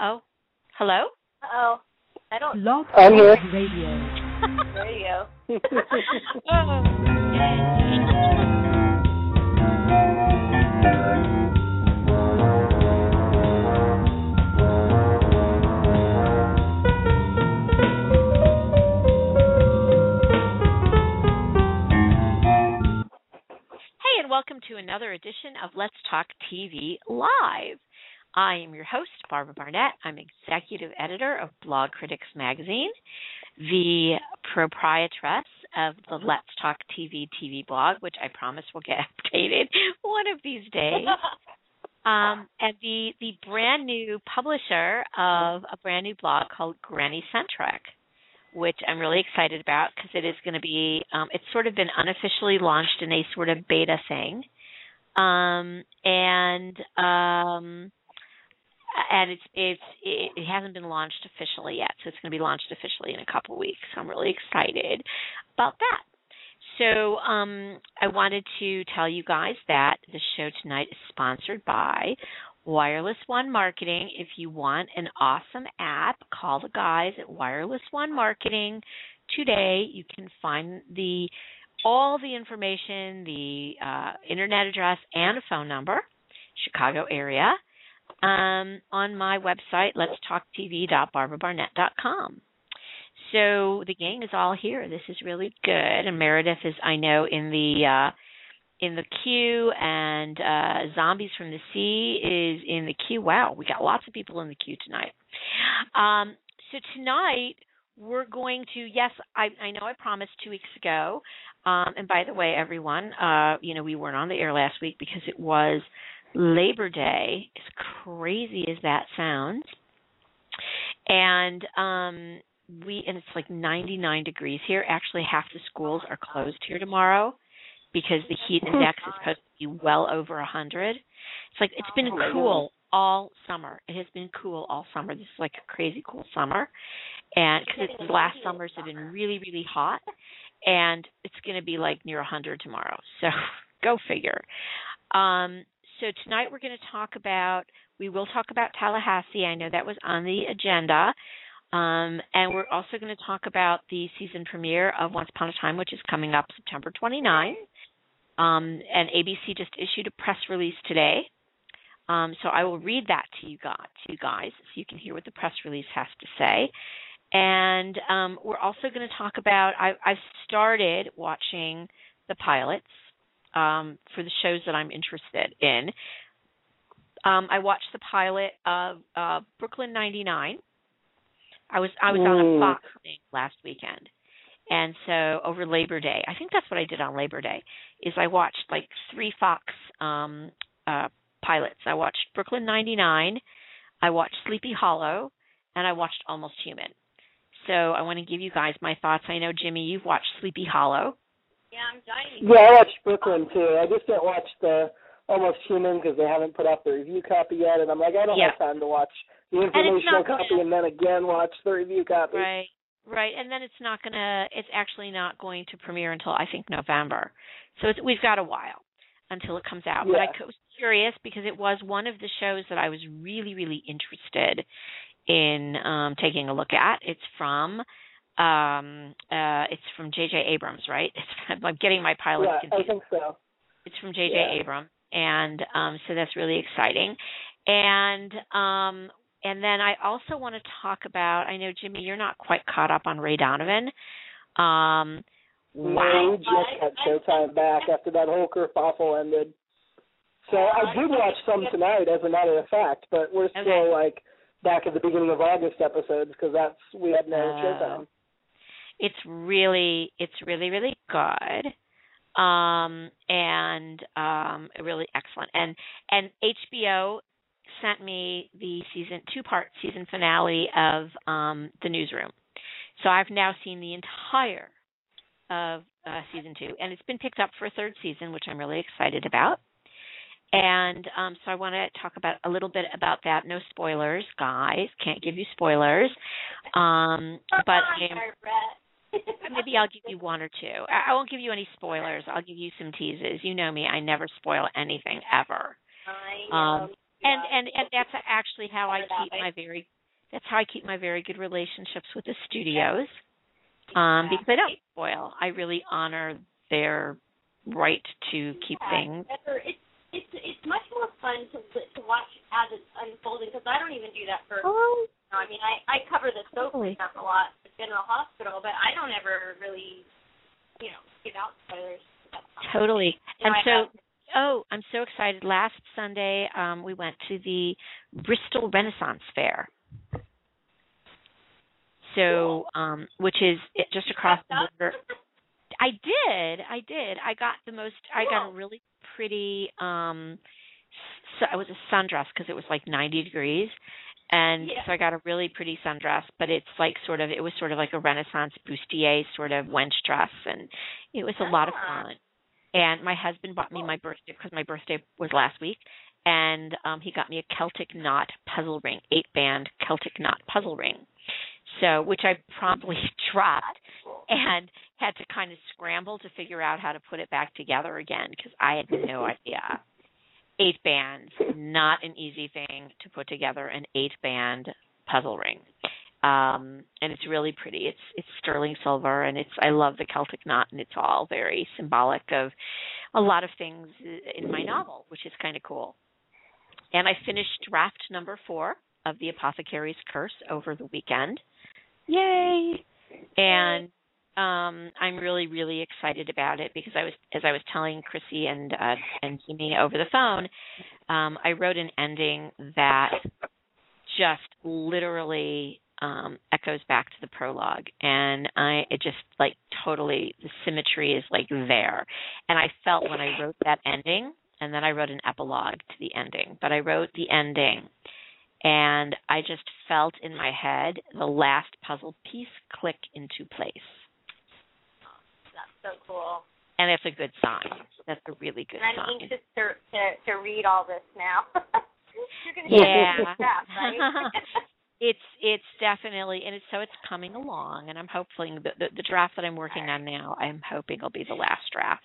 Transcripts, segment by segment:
Uh-oh. Hello? Uh-oh. I don't... Blog Critics Radio. Radio. Hey, and welcome to another edition of Let's Talk TV Live. I am your host, Barbara Barnett. I'm executive editor of Blog Critics Magazine, the proprietress of the Let's Talk TV TV blog, which I promise will get updated one of these days, and the brand new publisher of a brand new blog called Granny Centric, which I'm really excited about because it is going to be, it's sort of been unofficially launched in a sort of beta thing, and it hasn't been launched officially yet, so it's going to be launched officially in a couple weeks. So I'm really excited about that. So I wanted to tell you guys that the show tonight is sponsored by Wireless One Marketing. If you want an awesome app, call the guys at Wireless One Marketing today. You can find all the information, the internet address, and a phone number, Chicago area, on my website, letstalktv.barbarabarnett.com. So the gang is all here. This is really good. And Meredith is, I know, in the queue, and Zombies from the Sea is in the queue. Wow, we got lots of people in the queue tonight. So tonight we're going to, yes, I know I promised 2 weeks ago, and by the way, everyone, we weren't on the air last week because it was Labor Day, as crazy as that sounds, and it's like 99 degrees here. Actually, half the schools are closed here tomorrow because the heat index is supposed to be well over 100. It's like it's been cool all summer. It has been cool all summer. This is like a crazy cool summer, and because the last summers have been really, really hot, and it's going to be like near 100 tomorrow. So go figure. So tonight we're going to talk about Tallahassee. I know that was on the agenda. And we're also going to talk about the season premiere of Once Upon a Time, which is coming up September 29th. And ABC just issued a press release today. So I will read that to you guys so you can hear what the press release has to say. And we're also going to talk about, I've started watching the pilots. For the shows that I'm interested in. I watched the pilot of Brooklyn 99. I was on a Fox thing last weekend, and so over Labor Day, I think that's what I did on Labor Day, is I watched like three Fox pilots. I watched Brooklyn 99, I watched Sleepy Hollow, and I watched Almost Human. So I want to give you guys my thoughts. I know, Jimmy, you've watched Sleepy Hollow. Yeah, I'm dying. Yeah, I watched Brooklyn, too. I just didn't watch the Almost Human because they haven't put out the review copy yet, and I'm like, I don't have time to watch the informational copy and then again watch the review copy. Right, and then it's actually not going to premiere until, I think, November. So we've got a while until it comes out. Yeah. But I was curious because it was one of the shows that I was really, really interested in taking a look at. It's from J.J. Abrams, right? I'm getting my pilot confused. I think so. It's from J.J. Abrams, and so that's really exciting. And then I also want to talk about, I know, Jimmy, you're not quite caught up on Ray Donovan. Wow. We just got Showtime back after that whole kerfuffle ended. So I did watch some tonight, as a matter of fact, but we're still, back at the beginning of August episodes because we had no Showtime. It's really, really good, and really excellent. And HBO sent me the two-part season finale of The Newsroom. So I've now seen the entire of season two, and it's been picked up for a third season, which I'm really excited about. And so I want to talk about a little bit about that. No spoilers, guys. Can't give you spoilers. But maybe I'll give you one or two. I won't give you any spoilers. I'll give you some teases. You know me. I never spoil anything ever. I know. And that's actually how I keep my very good relationships with the studios, because I don't spoil. I really honor their right to keep things. It's much more fun to watch as it's unfolding, because I don't even do that for. Oh. You know, I mean, I cover the soap stuff a lot. It's been in a hospital, but I don't ever really, you know, give out spoilers. Totally. You know, I'm so excited. Last Sunday, we went to the Bristol Renaissance Fair. So, which is just across the border. I did. I got the most. I got a really pretty. So it was a sundress because it was like 90 degrees, and so I got a really pretty sundress. But it's like sort of. It was sort of like a Renaissance bustier sort of wench dress, and it was a lot of fun. And my husband bought me my birthday, because my birthday was last week, and he got me a Celtic knot puzzle ring, 8-band Celtic knot puzzle ring. So, which I promptly dropped and had to kind of scramble to figure out how to put it back together again, because I had no idea. 8 bands, not an easy thing to put together, an 8-band puzzle ring. And it's really pretty. It's sterling silver, and I love the Celtic knot, and it's all very symbolic of a lot of things in my novel, which is kind of cool. And I finished draft number 4 of The Apothecary's Curse over the weekend. Yay! And I'm really, really excited about it, because as I was telling Chrissy and Jimmy over the phone, I wrote an ending that just literally echoes back to the prologue, and it just like totally, the symmetry is like there. And I felt when I wrote that ending, and then I wrote an epilogue to the ending, but I wrote the ending. And I just felt in my head the last puzzle piece click into place. That's so cool. And that's a good sign. That's a really good sign. I'm anxious to read all this now. You're going to do some stuff, right? It's definitely, and it's coming along, and I'm hoping the draft that I'm working on now, I'm hoping will be the last draft.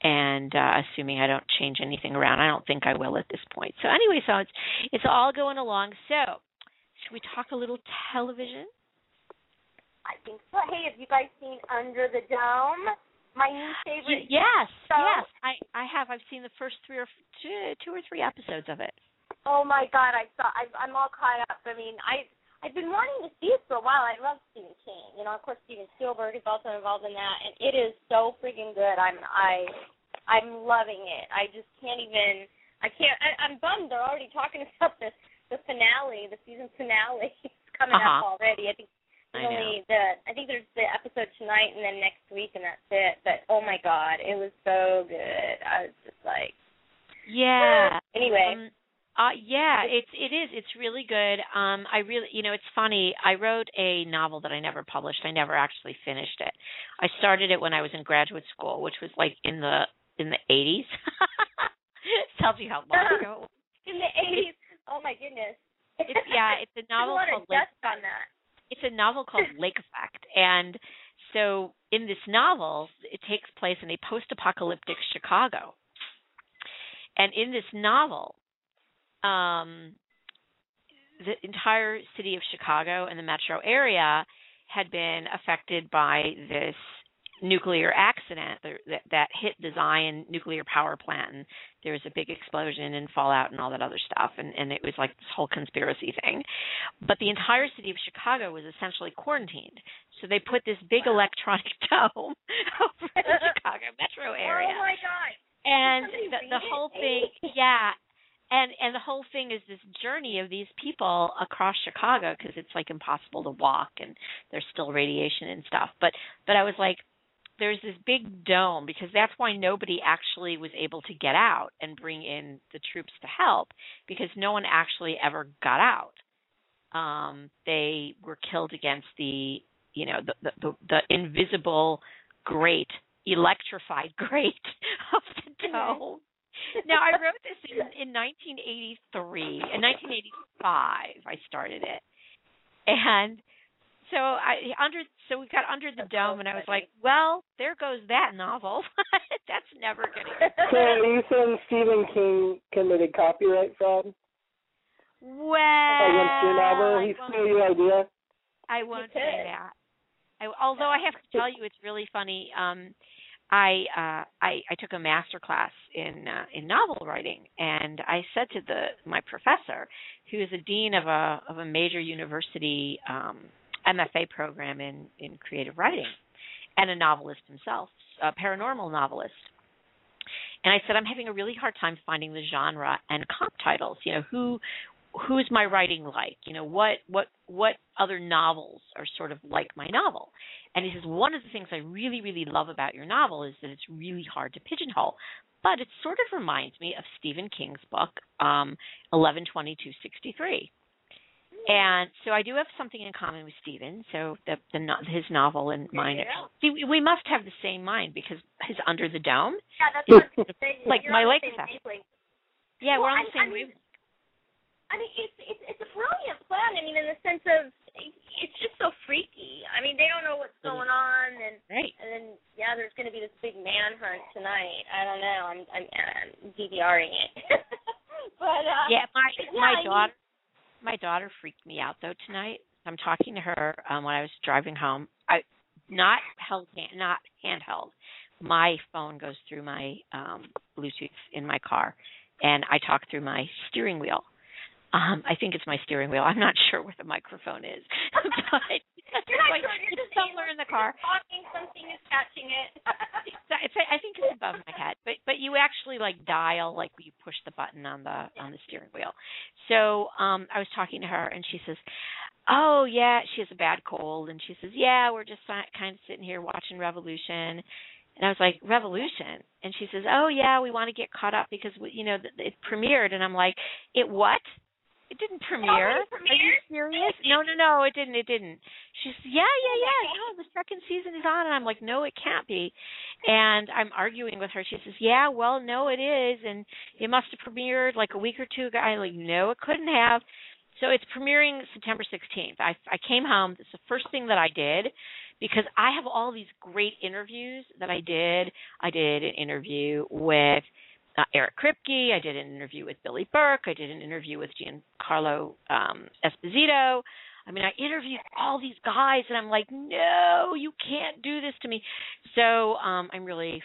And assuming I don't change anything around, I don't think I will at this point. So anyway, so it's all going along. So should we talk a little television? I think so. Hey, have you guys seen Under the Dome? My new favorite. Yes, I have. I've seen the first two or three episodes of it. Oh my God, I'm all caught up. I mean, I've been wanting to see it for a while. I love Stephen King. You know, of course, Steven Spielberg is also involved in that, and it is so freaking good. I'm loving it. I just can't even. I can't. I'm bummed they're already talking about the finale, the season finale. It's coming up already. I think there's the episode tonight, and then next week, and that's it. But oh my God, it was so good. I was just like, Anyway. It is. It's really good. It's funny. I wrote a novel that I never published. I never actually finished it. I started it when I was in graduate school, which was like in the 80s. Tells you how long ago. In the 80s. Oh my goodness. It's a novel called Lake Effect. It's a novel called Lake Effect, and so in this novel, it takes place in a post-apocalyptic Chicago, and in this novel. The entire city of Chicago and the metro area had been affected by this nuclear accident that hit the Zion nuclear power plant. And there was a big explosion and fallout and all that other stuff. And it was like this whole conspiracy thing. But the entire city of Chicago was essentially quarantined. So they put this big electronic dome over the Chicago metro area. Oh, my God. And the whole thing, And the whole thing is this journey of these people across Chicago, because it's like impossible to walk and there's still radiation and stuff. But I was like, there's this big dome, because that's why nobody actually was able to get out and bring in the troops to help, because no one actually ever got out. They were killed against the invisible grate, electrified grate of the dome. Now, I wrote this in 1983. In 1985, I started it. And So we got Under the Dome, and I was like, well, there goes that novel. That's never going to happen. So are you saying Stephen King committed copyright fraud? Well, against your novel, he stole your idea. I won't say that. Although I have to tell you, it's really funny. I took a master class in novel writing, and I said to my professor, who is a dean of a major university MFA program in creative writing, and a novelist himself, a paranormal novelist. And I said, I'm having a really hard time finding the genre and comp titles. You know, who is my writing like? You know, what other novels are sort of like my novel? And he says, one of the things I really, really love about your novel is that it's really hard to pigeonhole. But it sort of reminds me of Stephen King's book, 11/22/63. And so I do have something in common with Stephen. So his novel and mine. See, we must have the same mind because his Under the Dome. Yeah, that's what like my like wavelength. Yeah, well, we're on the same wavelength. I mean, it's a brilliant plan. I mean, in the sense of it's just so freaky. I mean, they don't know what's going on, and then there's going to be this big manhunt tonight. I don't know. I'm DVRing it. But my daughter freaked me out though tonight. I'm talking to her when I was driving home. Not handheld. My phone goes through my Bluetooth in my car, and I talk through my steering wheel. I think it's my steering wheel. I'm not sure where the microphone is. But you're not sure. You're just somewhere in the car. Talking, something is catching it. I think it's above my head. But you actually like dial, like you push the button on the steering wheel. So I was talking to her, and she says, "Oh yeah, she has a bad cold," and she says, "Yeah, we're just kind of sitting here watching Revolution." And I was like, Revolution? And she says, "Oh yeah, we want to get caught up because it premiered." And I'm like, "It what?" It didn't premiere. Are you serious? No, it didn't. It didn't. She says, yeah. No, the second season is on. And I'm like, no, it can't be. And I'm arguing with her. She says, yeah, well, no, it is. And it must have premiered like a week or two ago. I'm like, no, it couldn't have. So it's premiering September 16th. I came home. It's the first thing that I did because I have all these great interviews that I did. I did an interview with Eric Kripke. I did an interview with Billy Burke. I did an interview with Giancarlo Esposito. I mean, I interviewed all these guys, and I'm like, no, you can't do this to me. So I'm really,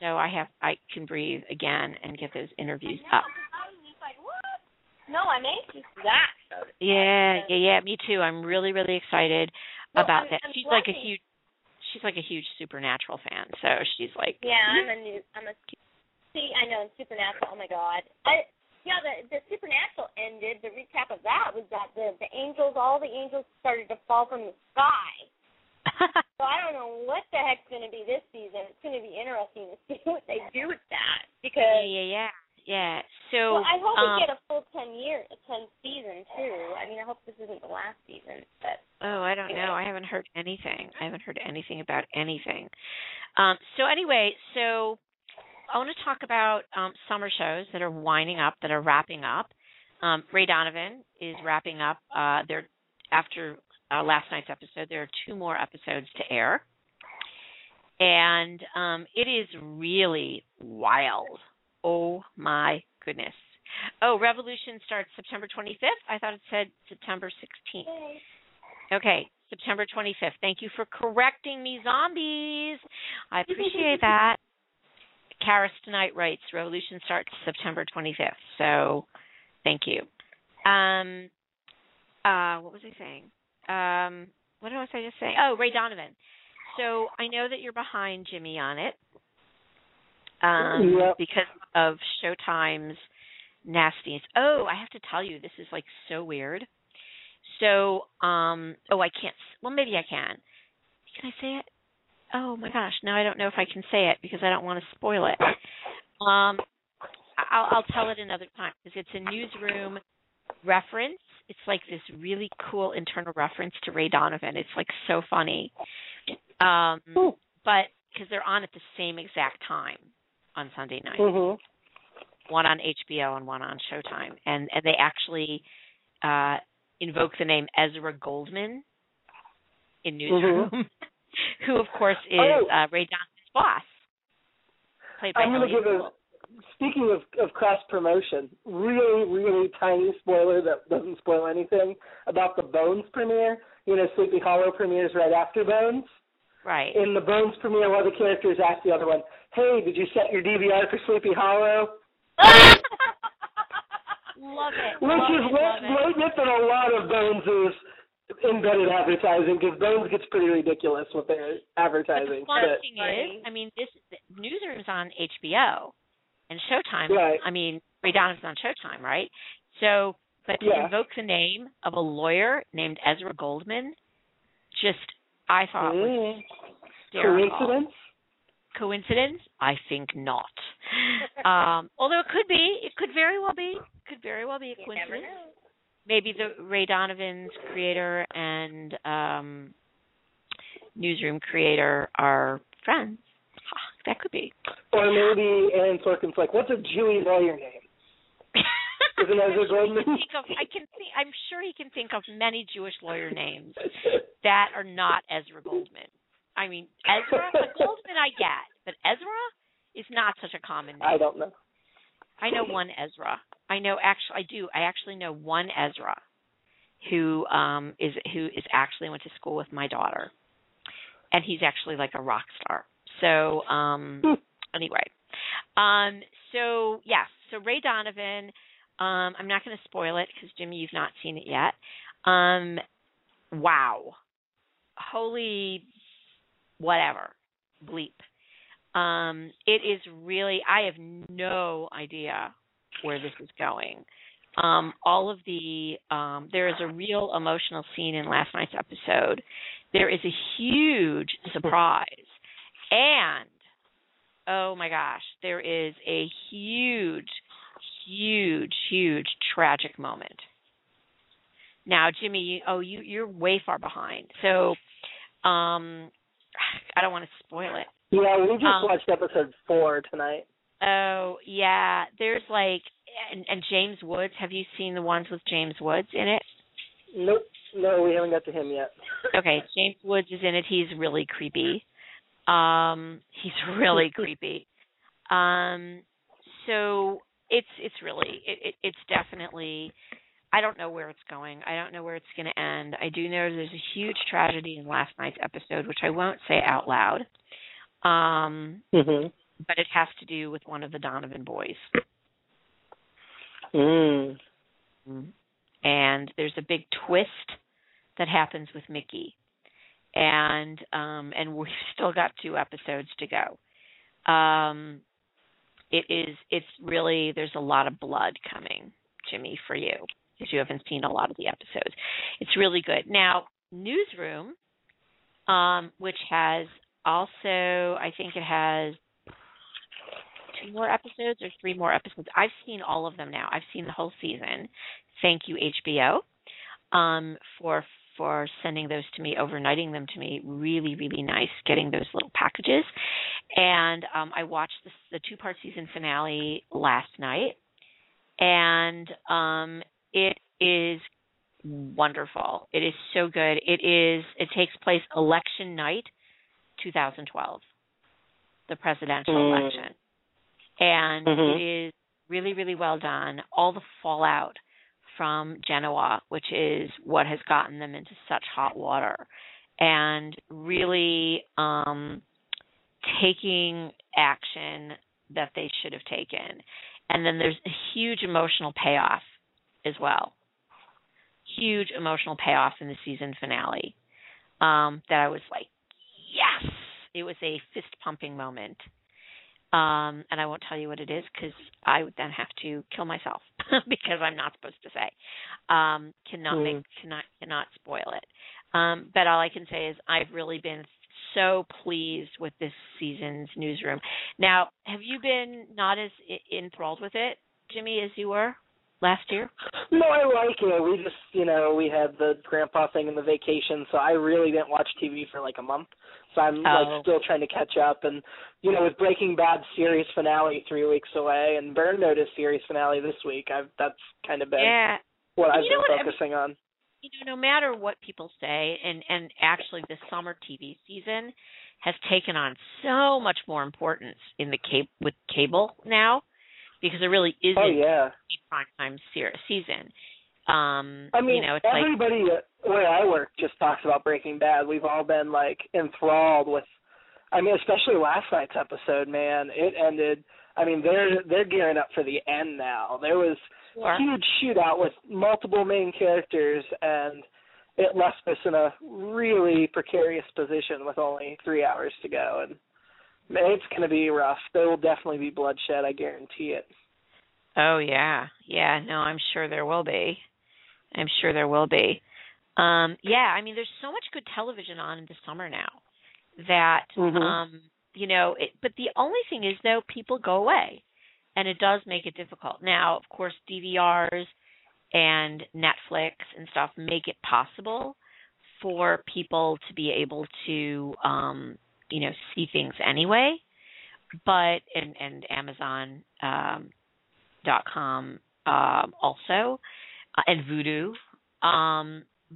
so I can breathe again and get those interviews up. I'm just like, what? No, I'm anxious for that. Yeah, me too. I'm really, really excited about that. I'm she's like a huge Supernatural fan, so she's like, See, I know, Supernatural, oh my God. The Supernatural ended, the recap of that was that all the angels started to fall from the sky. So I don't know what the heck's going to be this season. It's going to be interesting to see what they do with that. Because Yeah. So I hope we get a full 10 season, too. I mean, I hope this isn't the last season. But I don't know. I haven't heard anything. About anything. So I want to talk about summer shows that are winding up, that are wrapping up. Ray Donovan is wrapping up. After last night's episode, there are two more episodes to air. And it is really wild. Oh, my goodness. Oh, Revolution starts September 25th. I thought it said September 16th. Okay. September 25th. Thank you for correcting me, zombies. I appreciate that. Karis tonight writes, Revolution starts September 25th. So, thank you. What was I saying? What was I just saying? Oh, Ray Donovan. So, I know that you're behind, Jimmy, on it because of Showtime's nastiness. Oh, I have to tell you, this is like so weird. So, I can't. Well, maybe I can. Can I say it? Oh, my gosh. Now I don't know if I can say it because I don't want to spoil it. I'll tell it another time because it's a newsroom reference. It's like this really cool internal reference to Ray Donovan. It's like so funny. But because they're on at the same exact time on Sunday night. Mm-hmm. One on HBO and one on Showtime. And they actually invoke the name Ezra Goldman in Newsroom, who, of course, is Ray Donovan's boss. I'm going to give a, speaking of cross-promotion, really, really tiny spoiler that doesn't spoil anything about the Bones premiere. You know, Sleepy Hollow premieres right after Bones. Right. In the Bones premiere, one of the characters asked the other one, hey, did you set your DVR for Sleepy Hollow? Love it. Which is way different than a lot of Bones' embedded advertising, because Bones gets pretty ridiculous with their advertising. But the fun thing is, I mean, this Newsroom's on HBO, and Showtime, right. I mean, Ray Donovan's on Showtime, right? So, but to invoke the name of a lawyer named Ezra Goldman, just, I thought was hysterical. Coincidence? I think not. Although it could be. It could very well be. A coincidence. Maybe the Ray Donovan's creator and Newsroom creator are friends. That could be. Or maybe Aaron Sorkin's like, what's a Jewy lawyer name? Is it Ezra Goldman? I'm sure he can think of many Jewish lawyer names that are not Ezra Goldman. I mean, Ezra, Goldman I get, but Ezra is not such a common name. I don't know. I know one Ezra. I actually know one Ezra who is actually went to school with my daughter, and he's actually like a rock star. So anyway, so yes, so Ray Donovan. I'm not going to spoil it because Jimmy, you've not seen it yet. Wow, holy. Whatever, bleep. It is really, I have no idea where this is going. All of the, there is a real emotional scene in last night's episode. There is a huge surprise. And, oh my gosh, there is a huge tragic moment. Now, Jimmy, you're way far behind. So, I don't want to spoil it. Yeah, we just watched episode 4 tonight. Oh, yeah. There's like, and James Woods. Have you seen the ones with James Woods in it? Nope. No, we haven't got to him yet. Okay, James Woods is in it. He's really creepy. So it's really, it's definitely, I don't know where it's going. I don't know where it's going to end. I do know there's a huge tragedy in last night's episode, which I won't say out loud, but it has to do with one of the Donovan boys. Mm. And there's a big twist that happens with Mickey, and we've still got 2 episodes to go. It's really, there's a lot of blood coming, Jimmy, for you. You haven't seen a lot of the episodes. It's really good. Now, Newsroom, which has also, I think it has 2 more episodes or 3 more episodes. I've seen all of them now. I've seen the whole season. Thank you, HBO, for sending those to me, overnighting them to me. Really, really nice getting those little packages. And I watched the 2-part season finale last night. And it is wonderful. It is so good. It takes place election night, 2012, the presidential election. And it is really, really well done. All the fallout from Genoa, which is what has gotten them into such hot water. And really taking action that they should have taken. And then there's a huge emotional payoff as well. Huge emotional payoff in the season finale that I was like, yes! It was a fist-pumping moment. And I won't tell you what it is because I would then have to kill myself because I'm not supposed to say. Cannot spoil it. But all I can say is I've really been so pleased with this season's Newsroom. Now, have you been not as enthralled with it, Jimmy, as you were last year? No, I like it. We just, we had the grandpa thing and the vacation, so I really didn't watch TV for like a month. So I'm still trying to catch up. And, with Breaking Bad series finale 3 weeks away and Burn Notice series finale this week, that's kind of been what I've been focusing on. you know, no matter what people say, and actually the summer TV season has taken on so much more importance in the with cable now, because there really isn't a primetime season. I mean, you know, it's everybody where I work just talks about Breaking Bad. We've all been like enthralled with. I mean, especially last night's episode, man. It ended. I mean, they're gearing up for the end now. There was a huge shootout with multiple main characters, and it left us in a really precarious position with only 3 hours to go. And it's going to be rough. There will definitely be bloodshed. I guarantee it. Oh, yeah. Yeah, no, I'm sure there will be. I'm sure there will be. Yeah, I mean, there's so much good television on in the summer now that, you know, but the only thing is, though, people go away, and it does make it difficult. Now, of course, DVRs and Netflix and stuff make it possible for people to be able to, you know, see things anyway, but, and Amazon, .com also, and Vudu,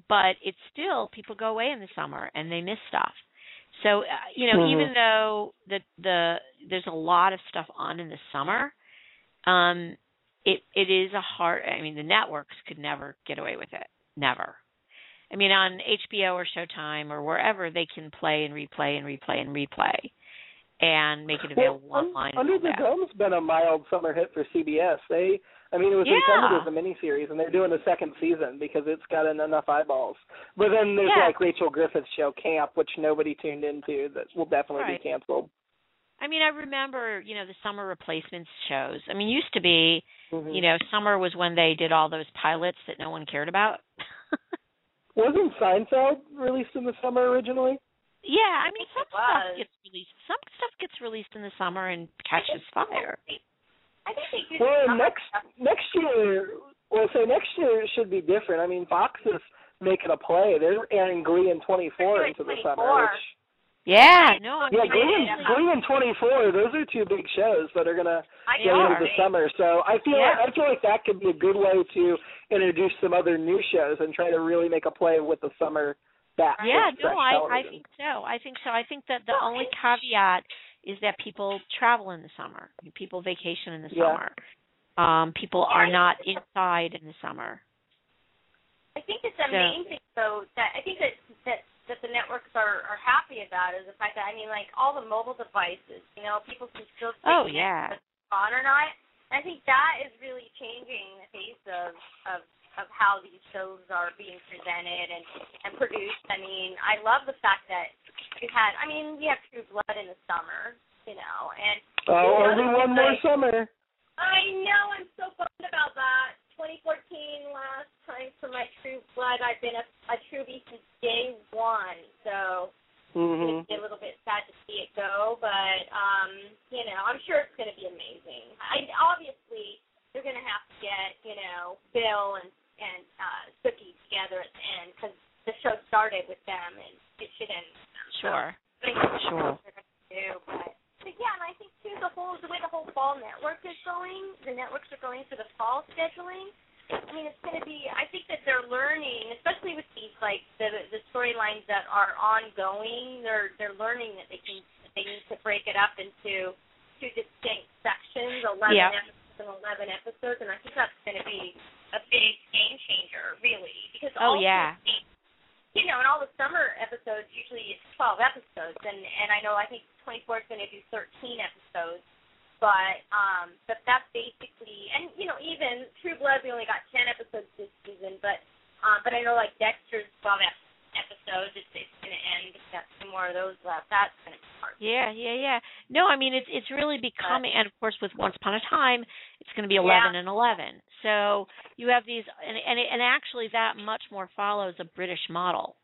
but it's still, people go away in the summer and they miss stuff. So you know, even though there's a lot of stuff on in the summer, it is a hard. I mean, the networks could never get away with it, never. I mean, on HBO or Showtime or wherever, they can play and replay and replay and replay. And make it available online. Under the Dome's been a mild summer hit for CBS. It was intended as a miniseries, and they're doing a second season because it's gotten enough eyeballs. But then there's like Rachel Griffith's show Camp, which nobody tuned into, that will definitely be canceled. I mean, I remember, you know, the summer replacement shows. I mean, used to be, you know, summer was when they did all those pilots that no one cared about. Wasn't Seinfeld released in the summer originally? Yeah, I mean, some stuff gets released in the summer and catches fire. I think they do. Well, next year should be different. I mean, Fox is making a play. They're airing Glee and 24 into the summer. Glee and 24. Those are two big shows that are gonna go into the summer. So I feel like that could be a good way to introduce some other new shows and try to really make a play with the summer. I think so. I think that the only caveat is that people travel in the summer. People vacation in the summer. People are not inside in the summer. I think it's amazing, though, that I think that the networks are happy about is the fact that, I mean, like, all the mobile devices, you know, people can still take on or not. And I think that is really changing the face of how these shows are being presented and produced. I mean, I love the fact that we have True Blood in the summer, you know. And only one more summer. I know, I'm so bummed about that. 2014, last time for my True Blood. I've been a Truebie since day one, so it's going to be a little bit sad to see it go, but, you know, I'm sure it's going to be amazing. Obviously, they're going to have to get, you know, Bill and Sookie together at the end, because the show started with them and it should end with them. Sure. But yeah, and I think too the way the whole fall network is going, the networks are going for the fall scheduling. I mean, it's going to be. I think that they're learning, especially with these like the storylines that are ongoing. They're learning that they need to break it up into two distinct sections, 11 episodes and 11 episodes, and I think that's going to be a big game changer, really, because you know, in all the summer episodes, usually it's 12 episodes, and I think 24 is going to do 13 episodes, but that's basically, and you know, even True Blood, we only got 10 episodes this season, but I know like Dexter's 12 episodes, it's going to end. We've got some more of those left. That's going to be hard. Yeah. No, I mean it's really becoming, and of course with Once Upon a Time, it's going to be 11 and 11. So you have these, and actually that much more follows a British model.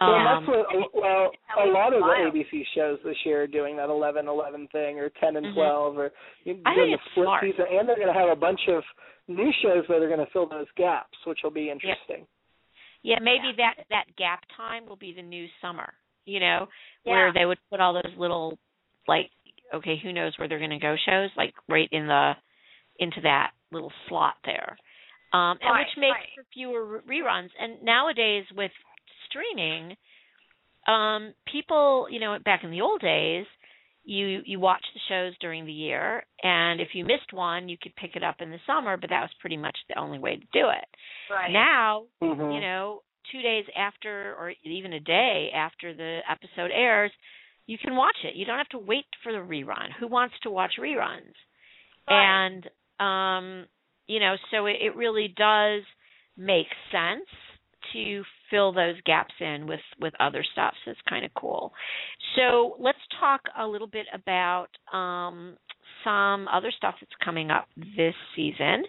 A lot of the ABC shows this year are doing that 11-11 thing or 10 and 12 or doing the split season, and they're going to have a bunch of new shows that are going to fill those gaps, which will be interesting. Yeah, maybe that gap time will be the new summer, you know, where they would put all those little, like, okay, who knows where they're going to go shows, like right into that little slot there. and which makes for fewer reruns. And nowadays with streaming, people, you know, back in the old days, you watched the shows during the year, and if you missed one, you could pick it up in the summer, but that was pretty much the only way to do it. Right. Now, you know, 2 days after or even a day after the episode airs, you can watch it. You don't have to wait for the rerun. Who wants to watch reruns? Right. And, you know, so it really does make sense to fill those gaps in with other stuff. So it's kind of cool. So let's talk a little bit about some other stuff that's coming up this season.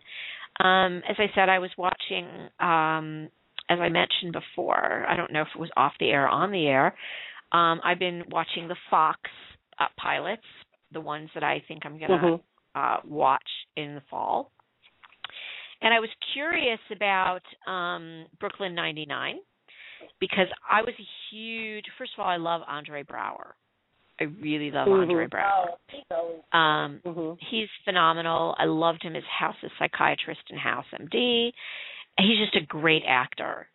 As I said, I was watching, as I mentioned before, I don't know if it was off the air or on the air, I've been watching the Fox pilots, the ones that I think I'm going to watch in the fall. And I was curious about Brooklyn 99 because I was a huge – first of all, I love Andre Braugher. I really love Andre Braugher. Oh, he's phenomenal. I loved him as House's psychiatrist in House MD. He's just a great actor.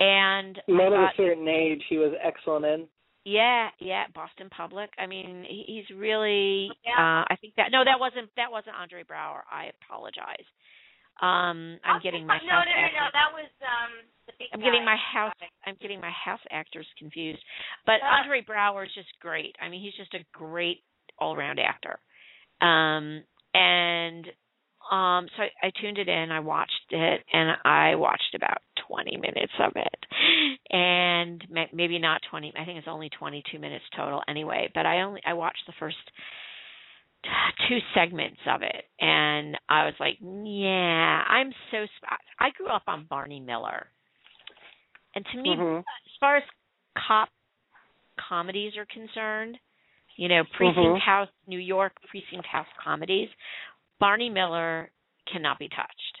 And men of a certain age, he was excellent in. Yeah, Boston Public. I mean, he's really I think that – no, that wasn't Andre Braugher. I apologize. I'm getting my house actors confused. But Andre Braugher is just great. I mean, he's just a great all-around actor. So I tuned it in. I watched it, and I watched about 20 minutes of it, and maybe not 20. I think it's only 22 minutes total, anyway. But I watched the first two segments of it, and I was like, yeah, I'm so – I grew up on Barney Miller. And to me, as far as cop comedies are concerned, you know, Precinct House, New York, Precinct House comedies, Barney Miller cannot be touched.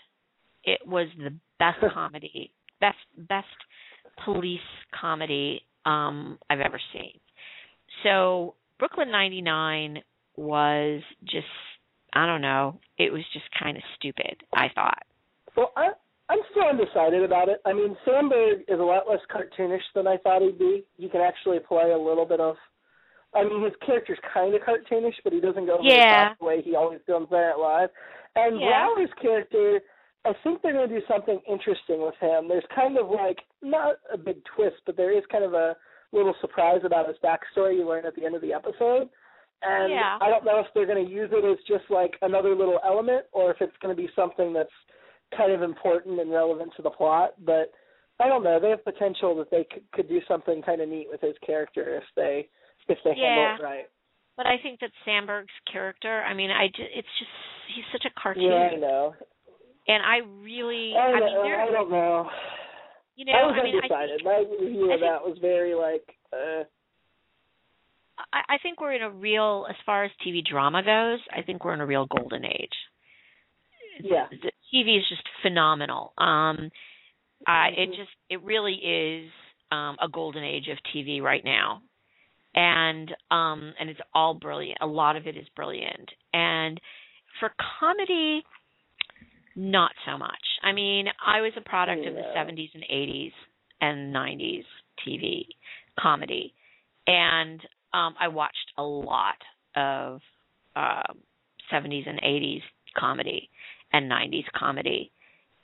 It was the best comedy, best police comedy I've ever seen. So Brooklyn 99 – was just, I don't know, it was just kind of stupid, I thought. Well, I'm still undecided about it. I mean, Sandberg is a lot less cartoonish than I thought he'd be. He can actually play a little bit of, I mean, his character's kind of cartoonish, but he doesn't go the way he always does that live. And Brower's character, I think they're going to do something interesting with him. There's kind of like, not a big twist, but there is kind of a little surprise about his backstory you learn at the end of the episode. And I don't know if they're going to use it as just like another little element or if it's going to be something that's kind of important and relevant to the plot. But I don't know. They have potential that they could do something kind of neat with his character if they handle it right. But I think that Sandberg's character, I mean, it's just – he's such a cartoon. Yeah, I know. And I don't know. You know, I was undecided. My review of that was very like I think we're in a real, as far as TV drama goes, I think we're in a real golden age. Yeah. The TV is just phenomenal. It really is a golden age of TV right now. And it's all brilliant. A lot of it is brilliant. And for comedy, not so much. I mean, I was a product of the 70s and 80s and 90s TV comedy. And I watched a lot of 70s and 80s comedy and 90s comedy,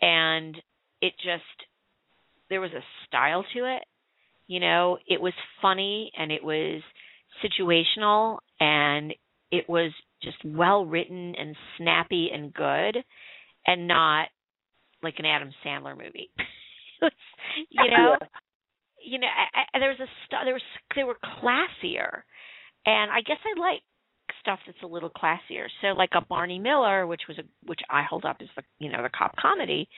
and it just – there was a style to it. You know, it was funny and it was situational and it was just well-written and snappy and good and not like an Adam Sandler movie, you know? You know, they were classier, and I guess I like stuff that's a little classier. So, like a Barney Miller, which I hold up as the cop comedy.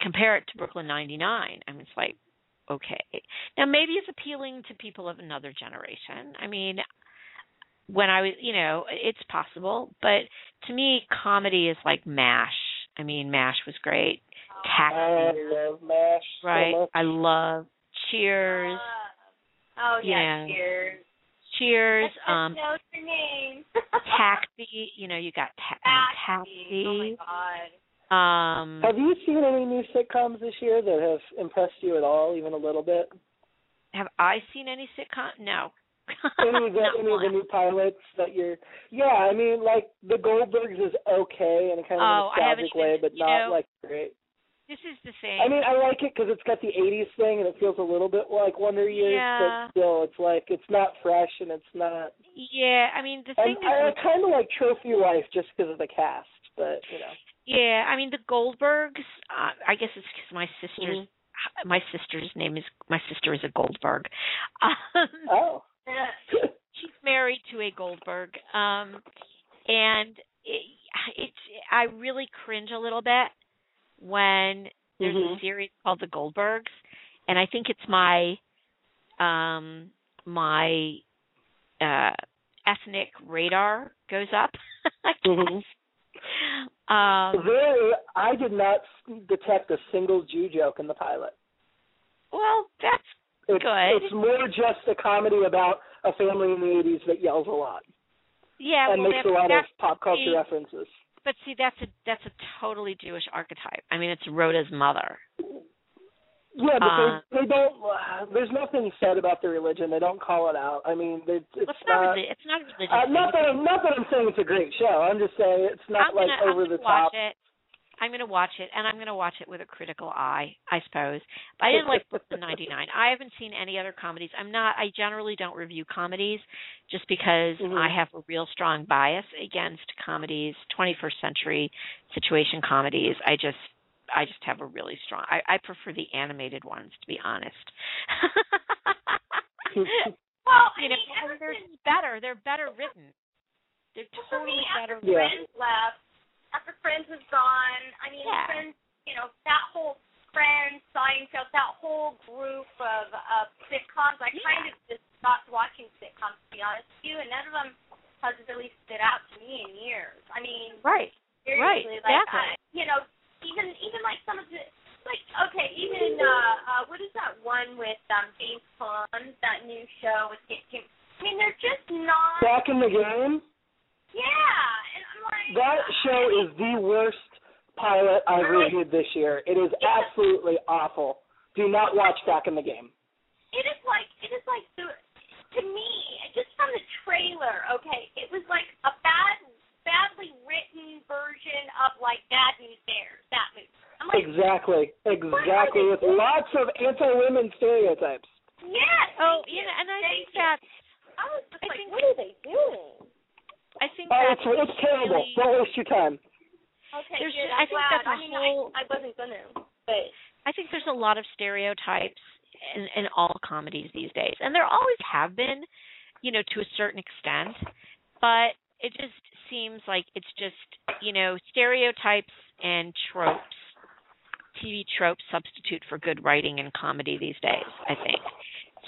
Compare it to Brooklyn 99. I mean, it's like, okay, now maybe it's appealing to people of another generation. I mean, when I was, you know, it's possible, but to me, comedy is like M.A.S.H. I mean, M.A.S.H. was great. Taxi, I love M.A.S.H. Right, so much. I love. Cheers. Cheers. Know your name. Taxi. You know, you got Taxi. Oh my God. Have you seen any new sitcoms this year that have impressed you at all, even a little bit? Have I seen any sitcoms? No. Any of the new pilots that you're... Yeah, I mean, like, The Goldbergs is okay in a kind of nostalgic way, but not, like, great. This is the same. I mean, I like it because it's got the 80s thing, and it feels a little bit like Wonder Years, but still, it's like, it's not fresh, and it's not... Yeah, I mean, the thing is... I kind of like Trophy Wife just because of the cast, but, you know... Yeah, I mean, The Goldbergs, I guess it's because my sister's... Mm-hmm. My sister is a Goldberg. She's married to a Goldberg, and I really cringe a little bit when there's a series called The Goldbergs, and I think it's my my ethnic radar goes up. I did not detect a single Jew joke in the pilot. Well, that's good. It's more just a comedy about a family in the 80s that yells a lot. Yeah, and makes a lot of pop culture references. But see, that's a totally Jewish archetype. I mean, it's Rhoda's mother. Yeah, but they don't. There's nothing said about the religion. They don't call it out. I mean, it's not religious. Not that I'm saying it's a great show. I'm just saying it's not over the top. I'm going to watch it, and I'm going to watch it with a critical eye, I suppose. But I didn't like Brooklyn 99. I haven't seen any other comedies. I generally don't review comedies just because I have a real strong bias against comedies, 21st century situation comedies. I just have a really strong... I prefer the animated ones, to be honest. Well, you know, they're better written. They're totally better written. Friends left, after Friends was gone, I mean, Friends, you know, that whole Friends, Seinfeld, that whole group of sitcoms, I kind of just stopped watching sitcoms, to be honest with you, and none of them has really stood out to me in years. I mean, seriously, you know, Even like some of the, like, okay, even, what is that one with James Caan, that new show with James Caan? I mean, they're just not... Back in the Game? Yeah. And I'm like... That show is the worst pilot I've reviewed this year. It is absolutely awful. Do not watch Back in the Game. It is like, to me, just from the trailer, okay, it was like a badly written version of, like, Bad News Bears, that movie. I'm like, exactly, with lots of anti-women stereotypes. Yes. Oh, yeah, and I think that... I think, what are they doing? I think that's... It's terrible. Really, don't waste your time. Okay, good. I think that's I wasn't going to, but... I think there's a lot of stereotypes in all comedies these days, and there always have been, you know, to a certain extent, but... It just seems like it's just, you know, stereotypes and tropes, TV tropes substitute for good writing and comedy these days, I think.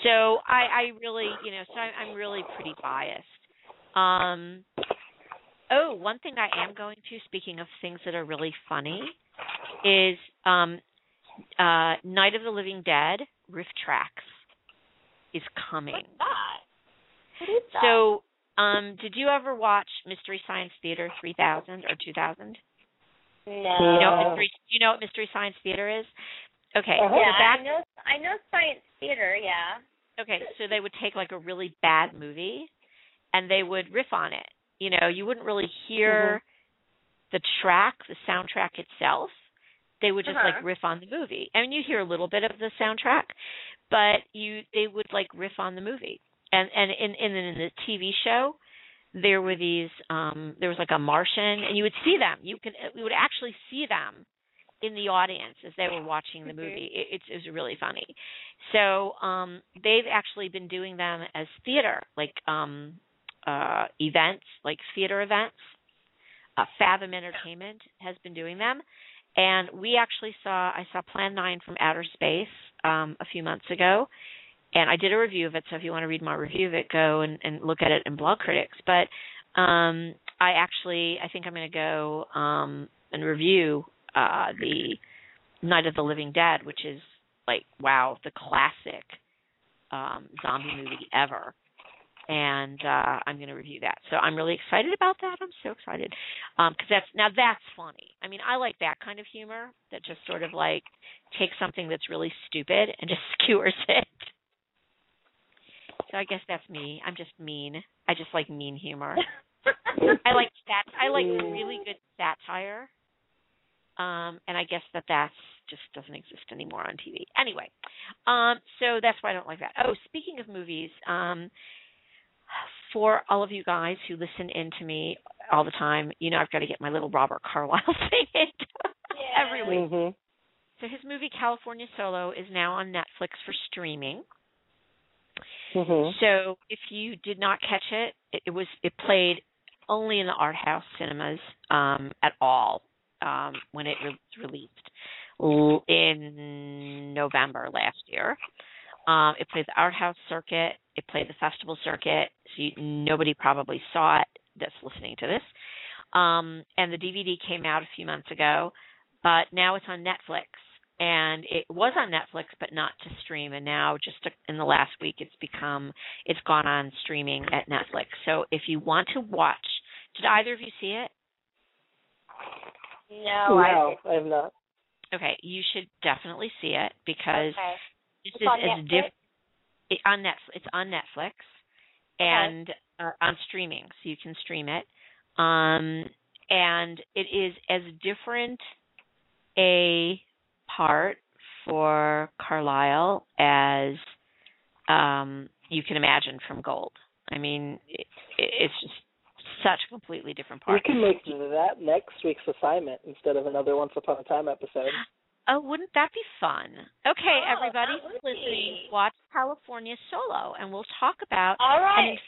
So I really, you know, I'm really pretty biased. One thing I am going to, speaking of things that are really funny, is Night of the Living Dead, Riff Tracks, is coming. What's that? What is that? So... did you ever watch Mystery Science Theater 3000 or 2000? No. You know what Mystery Science Theater is? Okay. Uh-huh. Yeah, I know Science Theater, yeah. Okay, so they would take like a really bad movie and they would riff on it. You know, you wouldn't really hear the soundtrack itself. They would just like riff on the movie. I mean, you hear a little bit of the soundtrack, but they would like riff on the movie. And in the TV show, there were these. There was like a Martian, and you would see them. We would actually see them in the audience as they were watching the movie. It was really funny. So they've actually been doing them as theater, like events, like theater events. Fathom Entertainment has been doing them, and we actually I saw Plan 9 from Outer Space a few months ago. And I did a review of it, so if you want to read my review of it, go and look at it in Blog Critics. But I think I'm going to go and review the Night of the Living Dead, which is like, wow, the classic zombie movie ever. And I'm going to review that. So I'm really excited about that. I'm so excited because that's funny. I mean, I like that kind of humor that just sort of like takes something that's really stupid and just skewers it. So I guess that's me. I'm just mean. I just like mean humor. I like that. I like really good satire. And I guess that's just doesn't exist anymore on TV. Anyway, so that's why I don't like that. Oh, speaking of movies, for all of you guys who listen in to me all the time, you know I've got to get my little Robert Carlyle thing every week. Mm-hmm. So his movie California Solo is now on Netflix for streaming. Mm-hmm. So if you did not catch it, it played only in the art house cinemas at all when it was released in November last year. It played the art house circuit. It played the festival circuit. So nobody probably saw it that's listening to this. And the DVD came out a few months ago, but now it's on Netflix. And it was on Netflix, but not to stream. And now just in the last week, it's gone on streaming at Netflix. So if you want to watch, did either of you see it? No, I have not. Okay. You should definitely see it because this is as different. It's on Netflix and on streaming, so you can stream it. And it is as different a part for Carlyle as you can imagine from Gold. I mean, it's just such a completely different part. We can make that next week's assignment instead of another Once Upon a Time episode. Oh, wouldn't that be fun? Okay, everybody listening, watch California Solo, and we'll talk about. All right. And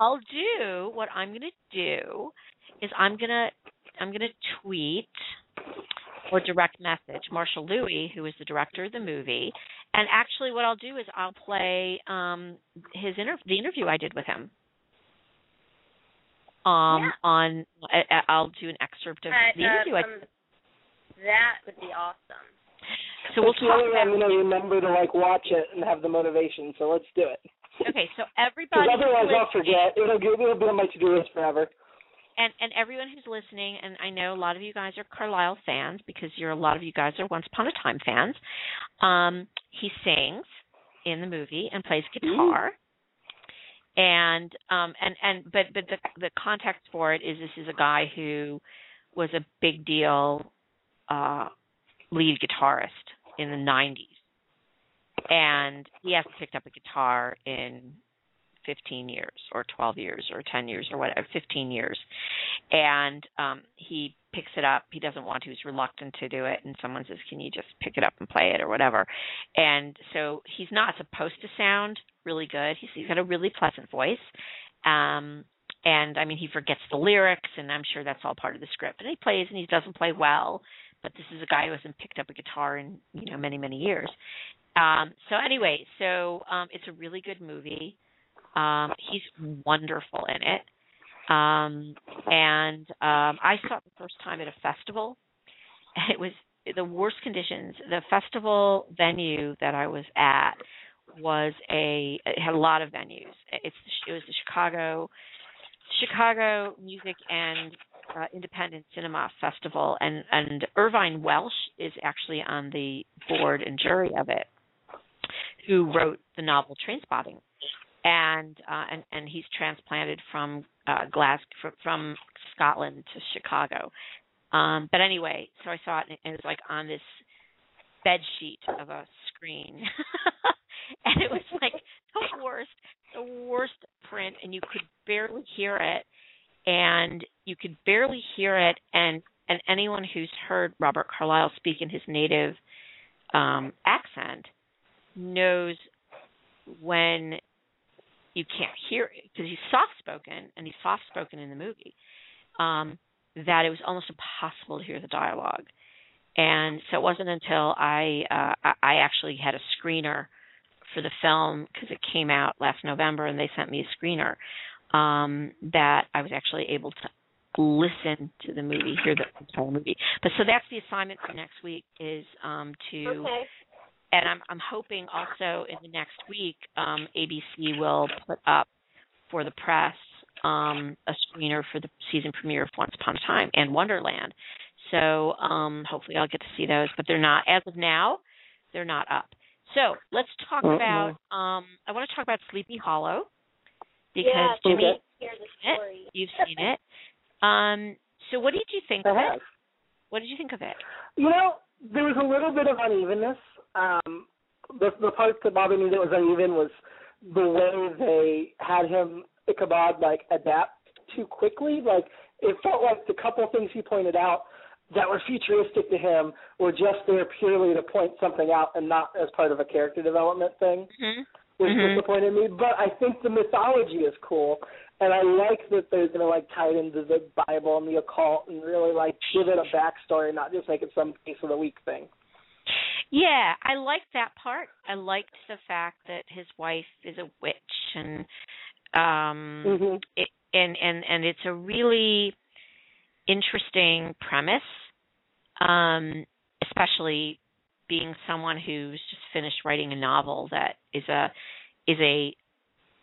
I'll do what I'm going to do is I'm going to tweet or direct message Marshall Louis, who is the director of the movie, and actually, what I'll do is I'll play the interview I did with him. I'll do an excerpt of the interview. I did. That would be awesome. So we'll talk about it. I'm going to remember to watch it and have the motivation. So let's do it. Okay, so everybody. Otherwise, I'll forget. It'll be on my to-do list forever. And everyone who's listening, and I know a lot of you guys are Carlyle fans because a lot of you guys are Once Upon a Time fans. He sings in the movie and plays guitar. But the context for it is this is a guy who was a big deal. Lead guitarist in the 90s, and he hasn't picked up a guitar in 15 years or 12 years or 10 years or whatever, 15 years, and he picks it up. He doesn't want to. He's reluctant to do it, and someone says, can you just pick it up and play it or whatever, and so he's not supposed to sound really good. He's got a really pleasant voice, and, I mean, he forgets the lyrics, and I'm sure that's all part of the script. And he plays, and he doesn't play well, but this is a guy who hasn't picked up a guitar in, many, many years. So it's a really good movie. He's wonderful in it. I saw it the first time at a festival. It was the worst conditions. The festival venue that I was at it had a lot of venues. It was the Chicago Music and Independent Cinema Festival, and Irvine Welsh is actually on the board and jury of it, who wrote the novel Trainspotting, and he's transplanted from Glasgow, from Scotland to Chicago. But anyway, so I saw it, and it was on this bed sheet of a screen, and it was the worst print, and you could barely hear it. And anyone who's heard Robert Carlyle speak in his native accent knows when you can't hear it because he's soft-spoken, and he's soft-spoken in the movie, that it was almost impossible to hear the dialogue. And so it wasn't until I actually had a screener for the film because it came out last November, and they sent me a screener, that I was actually able to listen to the movie, hear the entire movie. But so that's the assignment for next week is and I'm hoping also in the next week ABC will put up for the press a screener for the season premiere of Once Upon a Time and Wonderland. So hopefully I'll get to see those, but they're not, as of now, they're not up. So let's talk about, I want to talk about Sleepy Hollow because Jimmy, you've seen it. So what did you think of it? What did you think of it? You know, there was a little bit of unevenness. The part that bothered me that was uneven was the way they had him, Ichabod, like, adapt too quickly. Like, it felt like the couple things he pointed out that were futuristic to him were just there purely to point something out and not as part of a character development thing, which disappointed me. But I think the mythology is cool, and I like that they're going to, like, tie it into the Bible and the occult and really, like, give it a backstory, not just make it some piece of the week thing. Yeah, I liked that part. I liked the fact that his wife is a witch, and and it's a really interesting premise, especially being someone who's just finished writing a novel that is a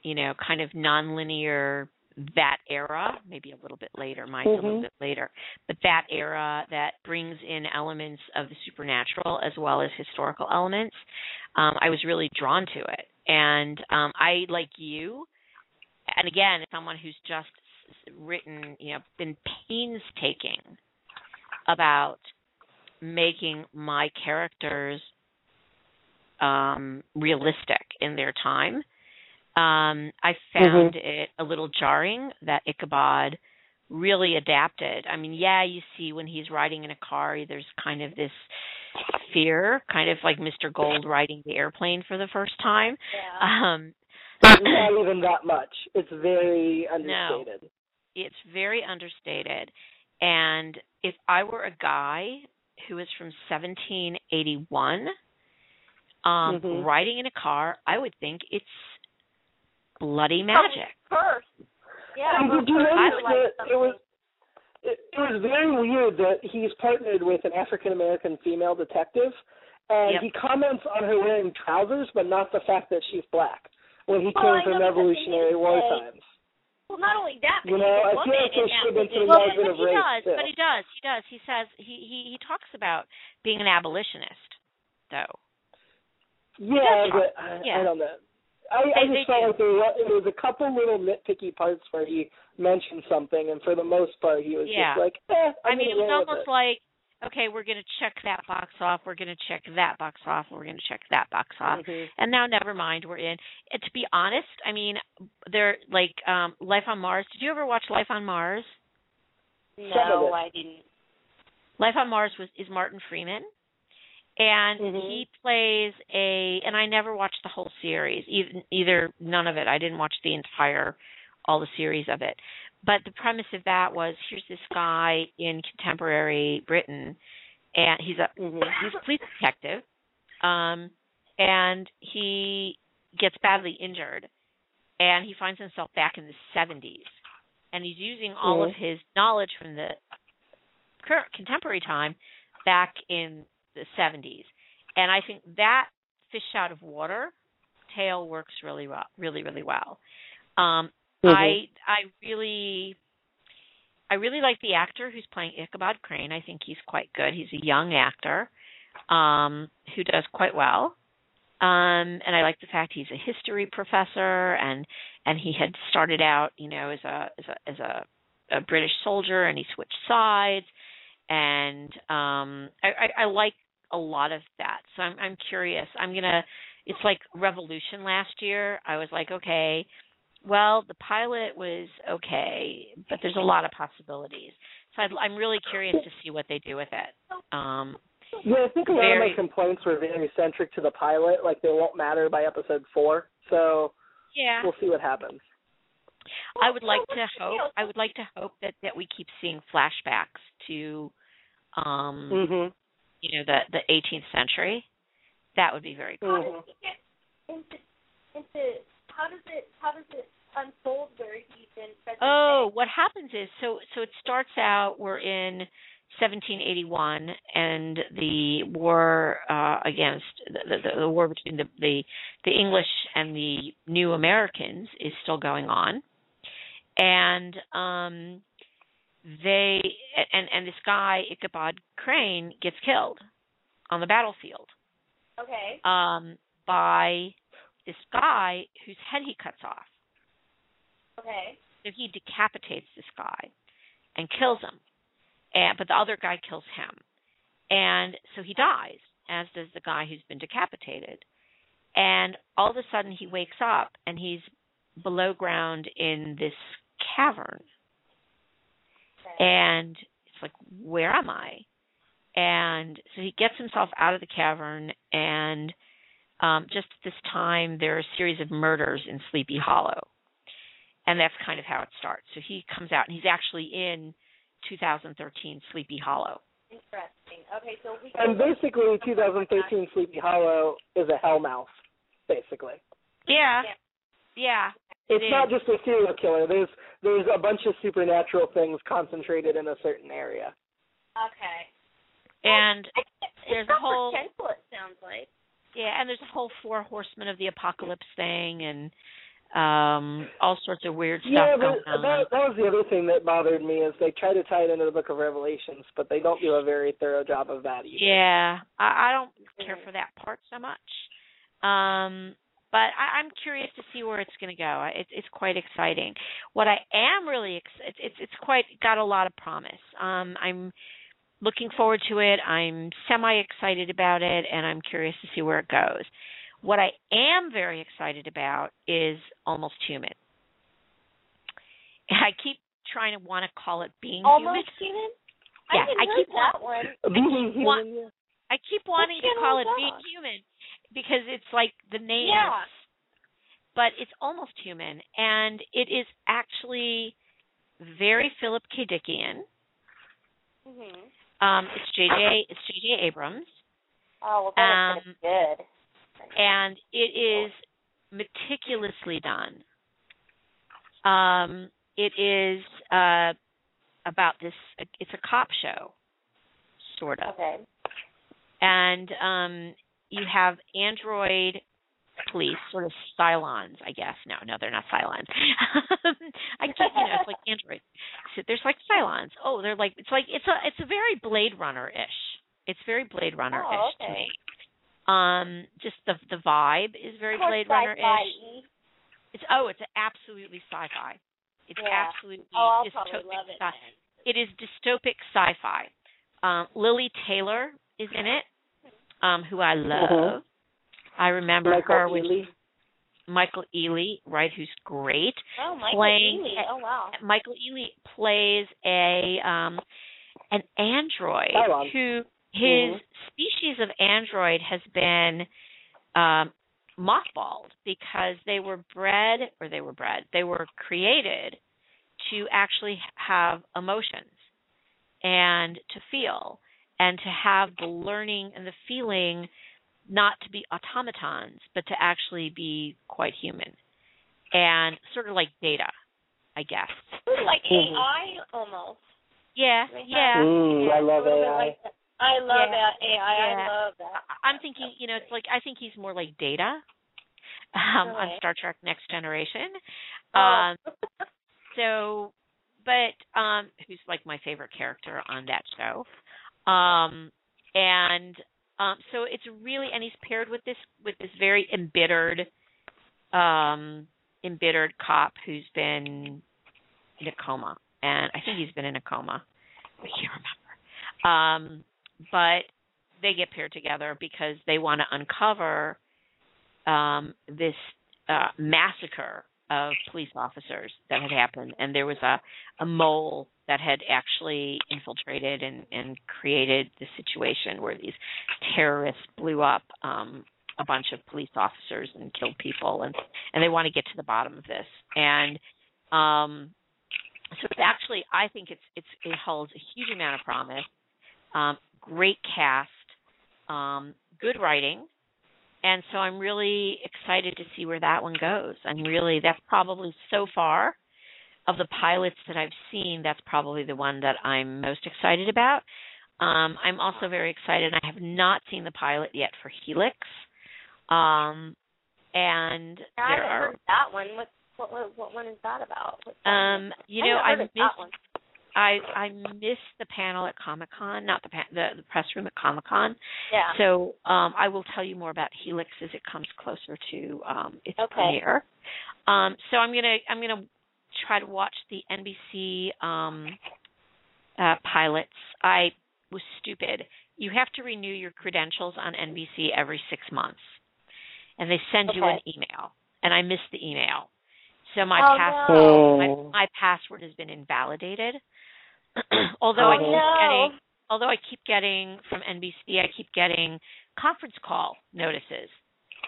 you know, kind of nonlinear, that era, maybe a little bit later, mine's a little bit later, but that era that brings in elements of the supernatural as well as historical elements. I was really drawn to it. And I, like you, and again, someone who's just written, you know, been painstaking about making my characters realistic in their time. I found it a little jarring that Ichabod really adapted. I mean, yeah, you see when he's riding in a car, there's kind of this fear, kind of like Mr. Gold riding the airplane for the first time. Yeah. It's not even that much. It's very understated. No, it's very understated. And if I were a guy who is from 1781, riding in a car, I would think it's bloody magic. Yeah, it was very weird that he's partnered with an African-American female detective, and he comments on her wearing trousers, but not the fact that she's black, when he came from Revolutionary War times. Well, not only that, but he does. He does. He says he talks about being an abolitionist, though. I don't know. I just felt like there was a couple little nitpicky parts where he mentioned something, and for the most part, he was just like, I mean, it was almost like, okay, we're going to check that box off, we're going to check that box off, we're going to check that box off, and now never mind, we're in. And to be honest, I mean, they're like Life on Mars. Did you ever watch Life on Mars? No, I didn't. Life on Mars is Martin Freeman. And he plays and I never watched the whole series, either, none of it. I didn't watch the entire, all the series of it. But the premise of that was, here's this guy in contemporary Britain, and he's a police detective, and he gets badly injured, and he finds himself back in the 70s. And he's using all of his knowledge from the current contemporary time back in the 70s, and I think that fish out of water tale works really well, really well. I really like the actor who's playing Ichabod Crane. I think he's quite good. He's a young actor who does quite well, and I like the fact he's a history professor, and he had started out, you know, as a British soldier, and he switched sides. And I like a lot of that. So I'm curious. It's like Revolution last year. I was like, okay, well, the pilot was okay, but there's a lot of possibilities. So I'm really curious to see what they do with it. Yeah, I think a lot of my complaints were very centric to the pilot. Like, they won't matter by episode 4. So we'll see what happens. I would like to hope that we keep seeing flashbacks to the 18th century. That would be very cool. How does it unfold where he's in present day? What happens is, so it starts out, we're in 1781, and the war against the war between the English and the New Americans is still going on. And this guy Ichabod Crane gets killed on the battlefield. Okay. By this guy whose head he cuts off. Okay. So he decapitates this guy and kills him, but the other guy kills him, and so he dies, as does the guy who's been decapitated. And all of a sudden, he wakes up and he's below ground in this cavern. Okay. And it's like, where am I? And so he gets himself out of the cavern, and just at this time, there are a series of murders in Sleepy Hollow. And that's kind of how it starts. So he comes out, and he's actually in 2013 Sleepy Hollow. Interesting. Okay, so we can... And basically, 2013 Sleepy Hollow is a hellmouth, basically. Yeah. Yeah. It's not just a serial killer. There's a bunch of supernatural things concentrated in a certain area. Okay. And there's a whole... It's not pretentious, it sounds like. Yeah, and there's a whole Four Horsemen of the Apocalypse thing, and... all sorts of weird stuff. Yeah, but that was the other thing that bothered me is they try to tie it into the Book of Revelations, but they don't do a very thorough job of that either. Yeah, I don't care for that part so much. But I'm curious to see where it's going to go. It's quite exciting. What I am really it's quite got a lot of promise. I'm looking forward to it. I'm semi-excited about it, and I'm curious to see where it goes. What I am very excited about is Almost Human. I keep trying to want to call it Being Almost Human. Yeah, I keep wanting to call it Being Human because it's like the name. Yeah. But it's Almost Human, and it is actually very Philip K. Dickian. Mm-hmm. It's J.J. Abrams. Oh, well, that is good. And it is meticulously done. It is about this. It's a cop show, sort of. Okay. And you have android police, sort of Cylons, I guess. No, they're not Cylons. I guess it's like androids. So there's like Cylons. Oh, they're like it's a very Blade Runner-ish. It's very Blade Runner-ish to me. Just the vibe is very Blade Runner-ish. It's absolutely sci-fi. It's absolutely dystopic sci-fi. It is dystopic sci-fi. Lily Taylor is in it, who I love. Mm-hmm. I remember her with Michael Ealy, right? Who's great. Oh, Michael Ealy! Oh, wow. Michael Ealy plays an android who. His species of android has been mothballed because they were created to actually have emotions and to feel and to have the learning and the feeling not to be automatons, but to actually be quite human and sort of like Data, I guess. Like AI almost. Yeah, yeah. Ooh, I love AI. I love that AI. Yeah. I love that. I'm thinking, it's like I think he's more like Data on Star Trek: Next Generation. Who's like my favorite character on that show? So it's really, and he's paired with this very embittered cop who's been in a coma, and I think he's been in a coma. I can't remember. But they get paired together because they want to uncover this massacre of police officers that had happened. And there was a mole that had actually infiltrated and created the situation where these terrorists blew up a bunch of police officers and killed people. And they want to get to the bottom of this. And so it's actually, I think it holds a huge amount of promise. Great cast, good writing, and so I'm really excited to see where that one goes. And really, that's probably so far of the pilots that I've seen, that's probably the one that I'm most excited about. I'm also very excited. I have not seen the pilot yet for Helix, and I haven't heard that one. What's What one is that about? I missed the panel at Comic-Con, not the press room at Comic-Con. Yeah. So I will tell you more about Helix as it comes closer to its premiere. So I'm gonna try to watch the NBC pilots. I was stupid. You have to renew your credentials on NBC every 6 months, and they send you an email. And I missed the email, so my my password has been invalidated. Although I keep getting from NBC, I keep getting conference call notices,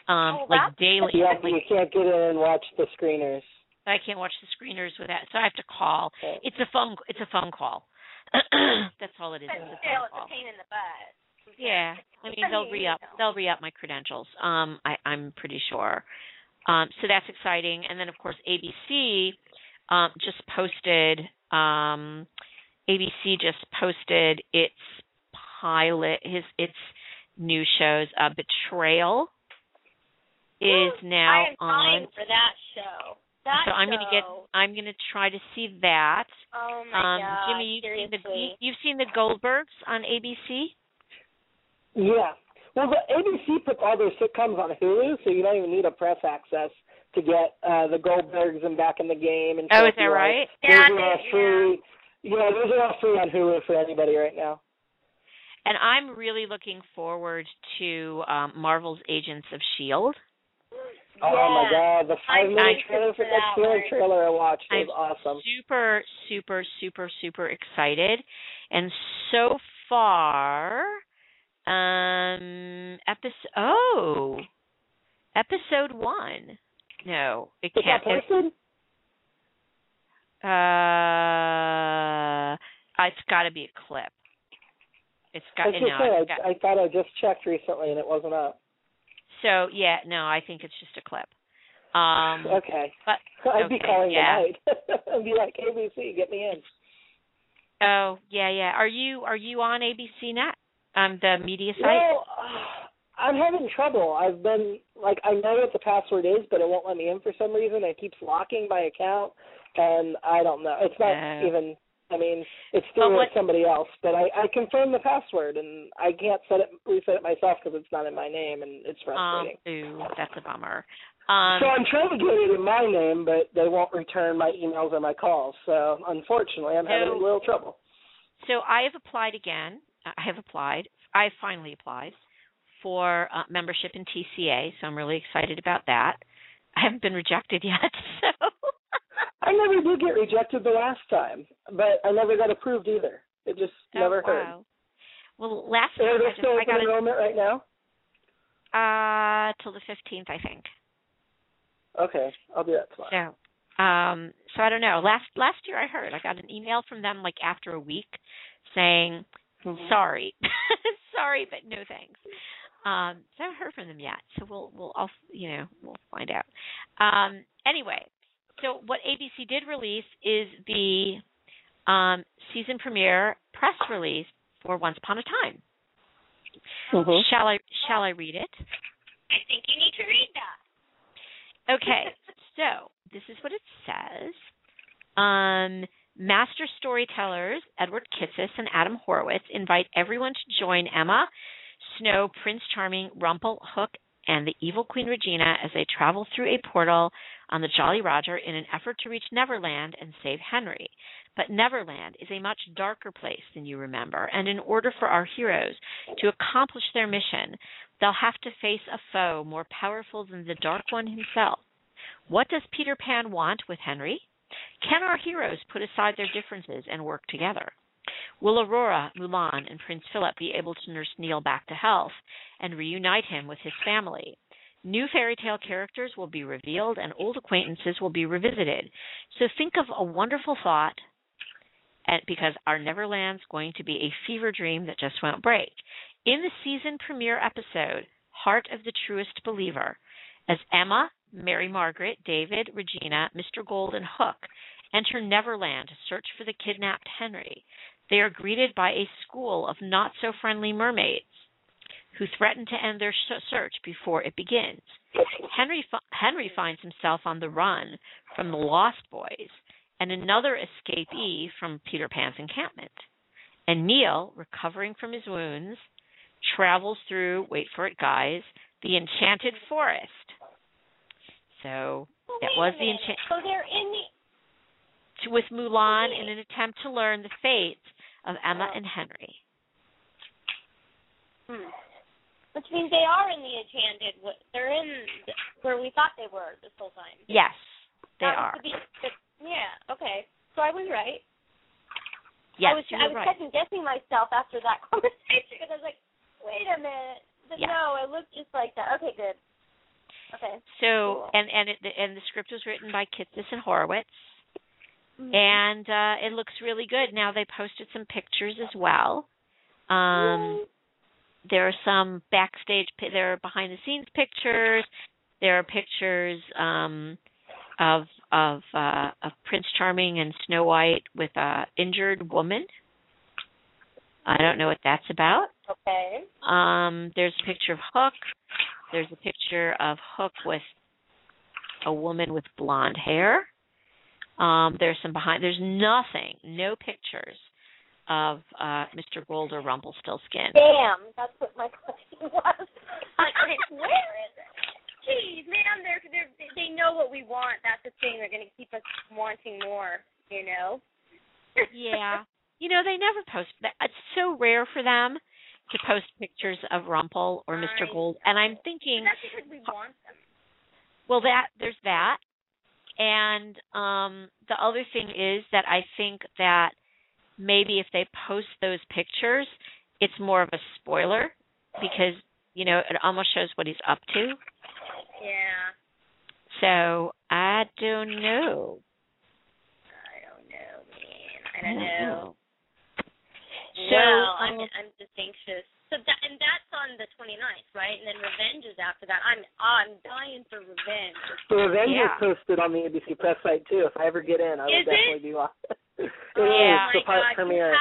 like daily. Yeah, you can't get in and watch the screeners. I can't watch the screeners with that, so I have to call. Okay. It's a phone call. That's all it is. But still, it's a pain in the butt. Yeah, I mean they'll re-up my credentials. I'm pretty sure. So that's exciting. And then, of course, ABC just posted its pilot, its new shows. Betrayal is now on for that show. I'm gonna try to see that. Oh my God! Jimmy, you've seen The Goldbergs on ABC? Yeah. Well, the ABC puts all their sitcoms on Hulu, so you don't even need a press access to get The Goldbergs and Back in the Game. And is that right? Yeah, those are all free on Hulu for anybody right now. And I'm really looking forward to Marvel's Agents of S.H.I.E.L.D. Oh, my God. The 5-minute trailer for that trailer I watched was awesome. Super, super, super, super excited. And so far... episode 1. No, it can't. Is that posted? It's got to be a clip. I thought I just checked recently and it wasn't up. So yeah, no, I think it's just a clip. Okay. But I'd be calling tonight. I'd be like, ABC, get me in. Oh yeah. Are you on ABC Net? The media site? No, I'm having trouble. I've been, I know what the password is, but it won't let me in for some reason. It keeps locking my account, and I don't know. It's not even, it's through somebody else, but I confirmed the password, and I can't reset it myself because it's not in my name, and it's frustrating. That's a bummer. So I'm trying to get it in my name, but they won't return my emails or my calls. So, unfortunately, I'm having a little trouble. So I have applied again. I finally applied for membership in TCA, so I'm really excited about that. I haven't been rejected yet, so. I never did get rejected the last time, but I never got approved either. It just never heard. Well, last time I got enrollment right now? Till the 15th, I think. Okay, I'll do that tomorrow. So I don't know. Last year I heard I got an email from them after a week saying, Sorry, but no thanks. So I haven't heard from them yet, so we'll find out. Anyway, so what ABC did release is the season premiere press release for Once Upon a Time. Mm-hmm. Shall I read it? I think you need to read that. Okay, so this is what it says. Master storytellers Edward Kitsis and Adam Horowitz invite everyone to join Emma, Snow, Prince Charming, Rumple, Hook, and the evil Queen Regina as they travel through a portal on the Jolly Roger in an effort to reach Neverland and save Henry. But Neverland is a much darker place than you remember, and in order for our heroes to accomplish their mission, they'll have to face a foe more powerful than the Dark One himself. What does Peter Pan want with Henry? Can our heroes put aside their differences and work together? Will Aurora, Mulan, and Prince Philip be able to nurse Neil back to health and reunite him with his family? New fairy tale characters will be revealed and old acquaintances will be revisited. So think of a wonderful thought, because our Neverland's going to be a fever dream that just won't break. In the season premiere episode, Heart of the Truest Believer, as Emma, Mary Margaret, David, Regina, Mr. Gold, and Hook enter Neverland to search for the kidnapped Henry. They are greeted by a school of not-so-friendly mermaids who threaten to end their search before it begins. Henry finds himself on the run from the Lost Boys and another escapee from Peter Pan's encampment. And Neil, recovering from his wounds, travels through, wait for it, guys, the Enchanted Forest. So that was the Enchanted Forest. So they're in the... With Mulan in an attempt to learn the fate of Emma and Henry. Which means they are in the Enchanted... They're in where we thought they were this whole time. Yes, they are. Yeah, okay. So I was right. Yes, I was second-guessing myself after that conversation because I was like, wait a minute. Yes. No, it looked just like that. Okay, good. Okay. So, cool. and the script was written by Kitsis and Horowitz, and it looks really good. Now they posted some pictures as well. There are some backstage, there are behind-the-scenes pictures. There are pictures of Prince Charming and Snow White with an injured woman. I don't know what that's about. Okay. There's a picture of Hook. There's a picture of Hook with a woman with blonde hair. There's some behind. There's nothing. No pictures of Mr. Gold or Rumpelstiltskin. Damn, that's what my question was. Where is it? Geez, man, they know what we want. That's the thing. They're going to keep us wanting more. You know. Yeah. You know, they never post that. It's so rare for them to post pictures of Rumpel or Mr. Gold. And I'm thinking... That's because we want them. Well, there's that. And the other thing is that I think that maybe if they post those pictures, it's more of a spoiler because, you know, it almost shows what he's up to. Yeah. So, I don't know. I don't know. So well, I'm just anxious. So that's on the 29th, right? And then Revenge is after that. I'm dying for Revenge. So Revenge is posted on the NBC press site too. If I ever get in, I would definitely be on. It is the pilot premiere.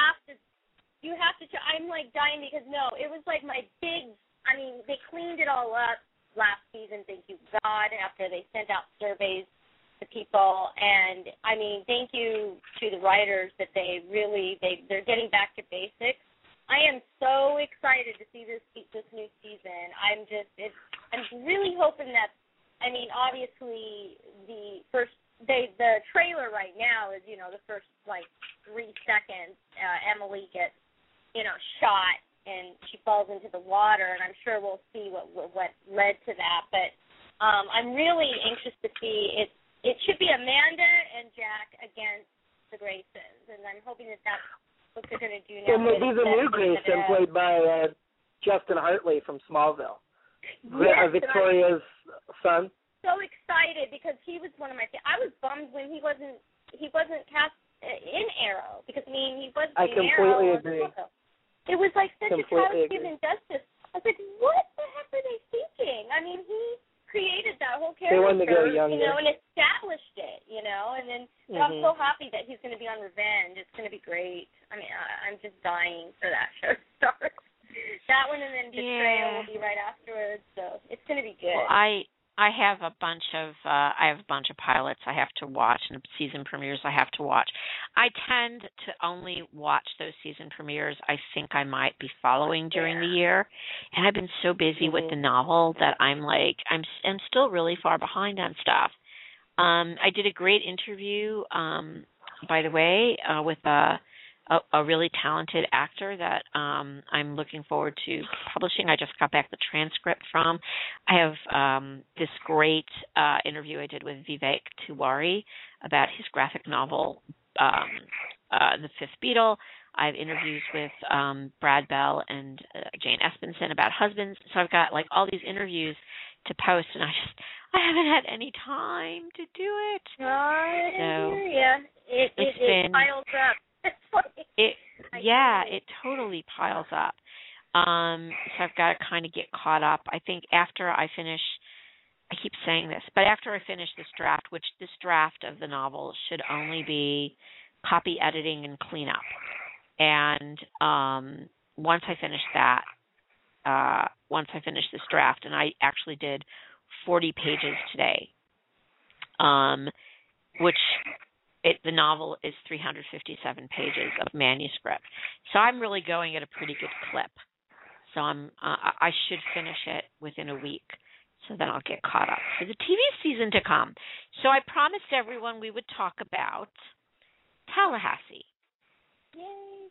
You have to. I'm like dying because it was like my big. I mean, they cleaned it all up last season. Thank you God. After they sent out surveys to people, and I mean, thank you to the writers that they really they're getting back to basics. I am so excited to see this new season. I'm really hoping that, I mean, obviously the trailer right now is the first like 3 seconds Emily gets shot and she falls into the water, and I'm sure we'll see what led to that, but I'm really anxious to see it. It should be Amanda and Jack against the Graysons, and I'm hoping that that's what they're going to do now. And maybe the new Grayson played by Justin Hartley from Smallville, Victoria's son. So excited because he was one of my. I was bummed when he wasn't cast in Arrow because he wasn't. I completely agree. It was like such a travesty of injustice. I was like, what the heck are they thinking? I mean, he created that whole character, they wanted to go younger. And established it, and then I'm so happy that he's going to be on Revenge. It's going to be great. I mean, I'm just dying for that show to start. That one and then Betrayal will be right afterwards, so it's going to be good. Well, I have a bunch of pilots I have to watch and season premieres I have to watch. I tend to only watch those season premieres I think I might be following during the year, and I've been so busy with the novel that I'm still really far behind on stuff. I did a great interview, by the way, with a really talented actor that I'm looking forward to publishing. I just got back the transcript from. I have this great interview I did with Vivek Tiwari about his graphic novel, The Fifth Beatle. I have interviews with Brad Bell and Jane Espenson about husbands. So I've got like all these interviews to post, and I haven't had any time to do it. It piles up. It totally piles up. So I've got to kind of get caught up. I think after I finish, I keep saying this, but after I finish this draft, which this draft of the novel should only be copy editing and cleanup. And once I finish that, once I finish this draft, and I actually did 40 pages today, which the novel is 357 pages of manuscript. So I'm really going at a pretty good clip. So I should finish it within a week. So then I'll get caught up for the TV season to come. So I promised everyone we would talk about Tallahassee. Yay.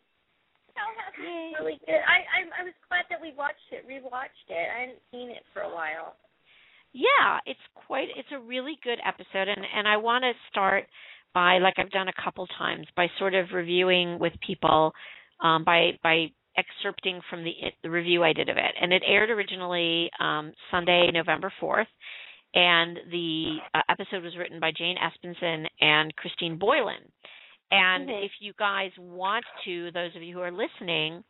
Tallahassee is really good. I was glad that we watched it, rewatched it. I hadn't seen it for a while. Yeah, it's a really good episode. And I want to start by, like I've done a couple times, by sort of reviewing with people, by excerpting from the review I did of it. And it aired originally Sunday, November 4th. And the episode was written by Jane Espenson and Christine Boylan. And if you guys want to, those of you who are listening,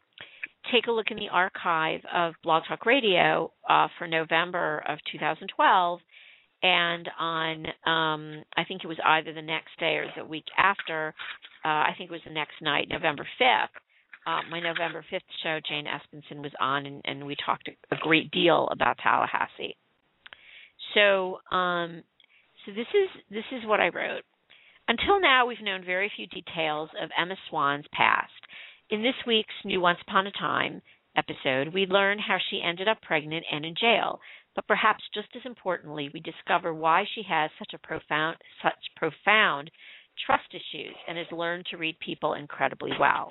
take a look in the archive of Blog Talk Radio for November of 2012. And on, I think it was either the next day or the week after, I think it was the next night, November 5th, my November 5th show, Jane Espenson was on, and we talked a great deal about Tallahassee. So, so this is what I wrote. Until now, we've known very few details of Emma Swan's past. In this week's new Once Upon a Time episode, we learn how she ended up pregnant and in jail. But perhaps just as importantly, we discover why she has such profound trust issues and has learned to read people incredibly well.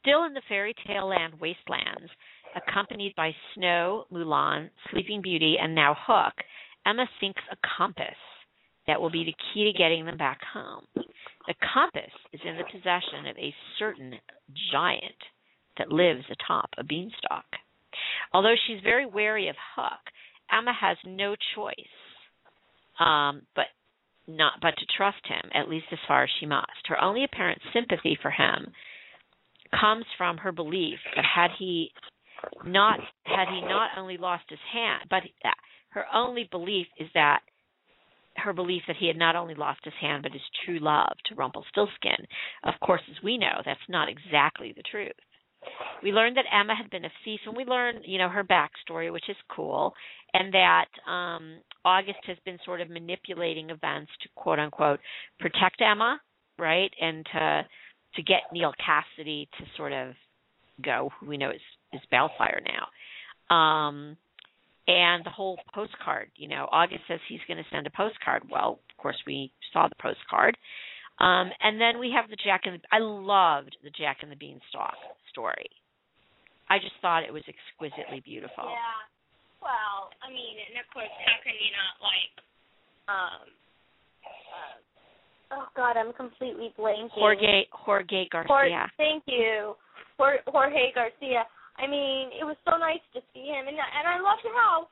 Still in the fairy tale land wastelands, accompanied by Snow, Mulan, Sleeping Beauty, and now Hook, Emma thinks a compass that will be the key to getting them back home. The compass is in the possession of a certain giant that lives atop a beanstalk. Although she's very wary of Hook, Emma has no choice but to trust him, at least as far as she must. Her only apparent sympathy for him comes from her belief that he had not only lost his hand, but his true love to Rumpelstiltskin. Of course, as we know, that's not exactly the truth. We learned that Emma had been a thief, and we learned, her backstory, which is cool, and that August has been sort of manipulating events to, quote unquote, protect Emma, right, and to get Neil Cassidy to sort of go, who we know is Bellfire now. And the whole postcard, August says he's going to send a postcard. Well, of course, we saw the postcard. And then we have I loved the Jack and the Beanstalk story. I just thought it was exquisitely beautiful. Yeah. Well, I mean, and of course, how can you not like, oh God, I'm completely blanking. Jorge Garcia. Thank you, Jorge Garcia. I mean, it was so nice to see him, and I loved how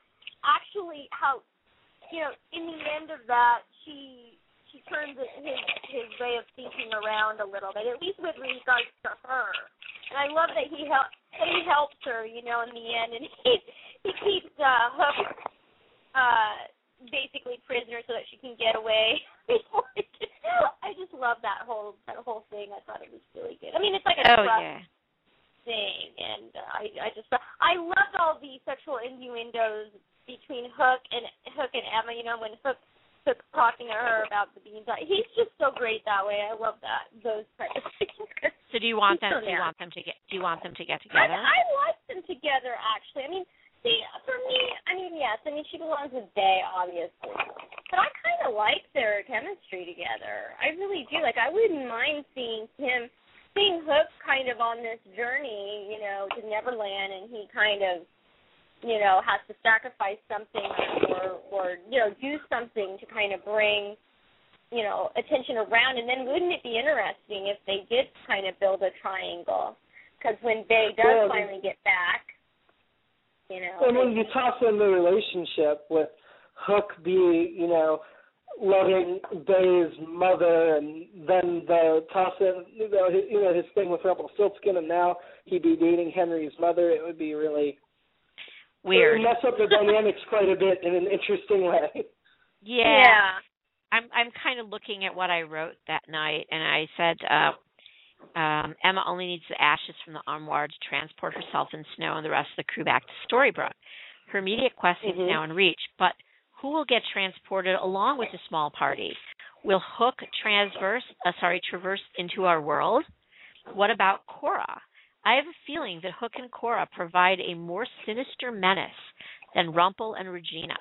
in the end of that she turns his way of thinking around a little bit, at least with regards to her. And I love that he helps her, in the end, and he keeps Hook basically prisoner so that she can get away. I just love that whole thing. I thought it was really good. I mean, it's like a thing, and I just loved all the sexual innuendos between Hook and Emma. When Hook's talking to her about the beans, he's just so great that way. I love that those types of things. So do you want them? Do you want them to get together? I like them together, actually. I mean. See, for me, yes. She belongs with Day, obviously. But I kind of like their chemistry together. I really do. Like, I wouldn't mind seeing Hook kind of on this journey, to Neverland, and he kind of, has to sacrifice something or do something to kind of bring, attention around. And then wouldn't it be interesting if they did kind of build a triangle? Because when Day does finally get back, and when you toss in the relationship with Hook being, loving Bay's mother, and then the toss in, his thing with Rumpelstiltskin, and now he'd be dating Henry's mother, it would be really weird. It would mess up the dynamics quite a bit in an interesting way. Yeah. I'm kind of looking at what I wrote that night, and I said, Emma only needs the ashes from the armoire to transport herself and Snow and the rest of the crew back to Storybrooke. Her immediate quest is now in reach, but who will get transported along with the small party? Will Hook traverse into our world? What about Cora? I have a feeling that Hook and Cora provide a more sinister menace than Rumpel and Regina.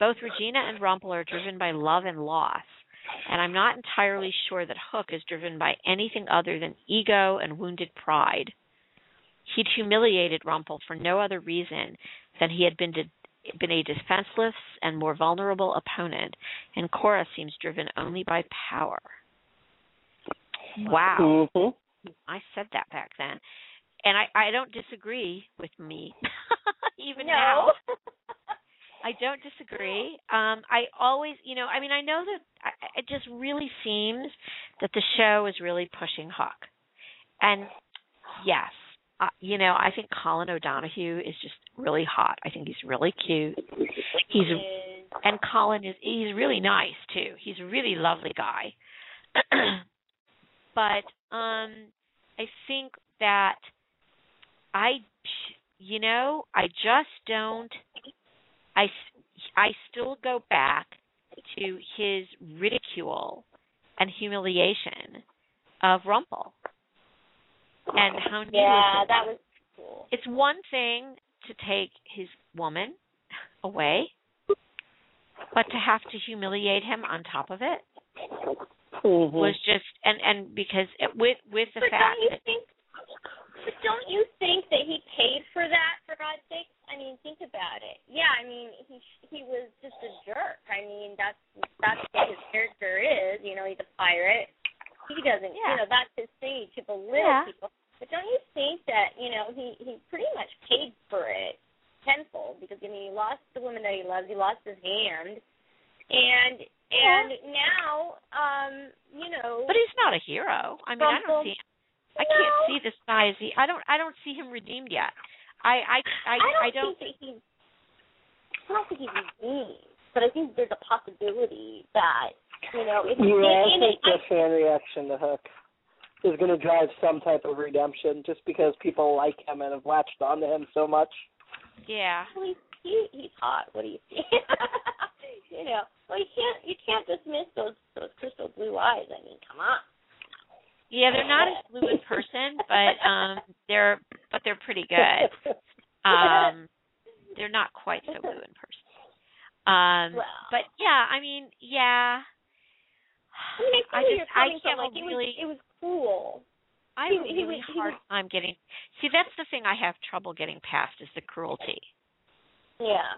Both Regina and Rumpel are driven by love and loss, and I'm not entirely sure that Hook is driven by anything other than ego and wounded pride. He'd humiliated Rumpel for no other reason than he had been a defenseless and more vulnerable opponent, and Cora seems driven only by power. Wow. Mm-hmm. I said that back then. And I don't disagree with me, even now. I don't disagree. I always, I know that it just really seems that the show is really pushing Hook. And yes, I think Colin O'Donoghue is just really hot. I think he's really cute. And Colin he's really nice too. He's a really lovely guy. But I think that I just don't. I still go back to his ridicule and humiliation of Rumpel. And how new is it? That was cool. It's one thing to take his woman away, but to have to humiliate him on top of it was just and because it, with the fact that. But don't you think that he paid for that, for God's sake? I mean, think about it. Yeah, I mean, he was just a jerk. I mean, that's what his character is. He's a pirate. He doesn't, that's his thing, to belittle people. But don't you think that, he pretty much paid for it tenfold because, he lost the woman that he loves. He lost his hand. And now, But he's not a hero. I mean, I don't see him. I can't see this guy. I don't see him redeemed yet. I don't think he's redeemed, but I think there's a possibility that if you think the fan reaction to Hook is going to drive some type of redemption, just because people like him and have latched onto him so much. Yeah. Well, he's cute. He's hot. What do you think? Well, you can't dismiss those crystal blue eyes. I mean, come on. Yeah, they're not as blue in person, but they're pretty good. They're not quite so blue in person. But yeah, it was cool. I have a really hard time getting. See, that's the thing I have trouble getting past is the cruelty. Yeah,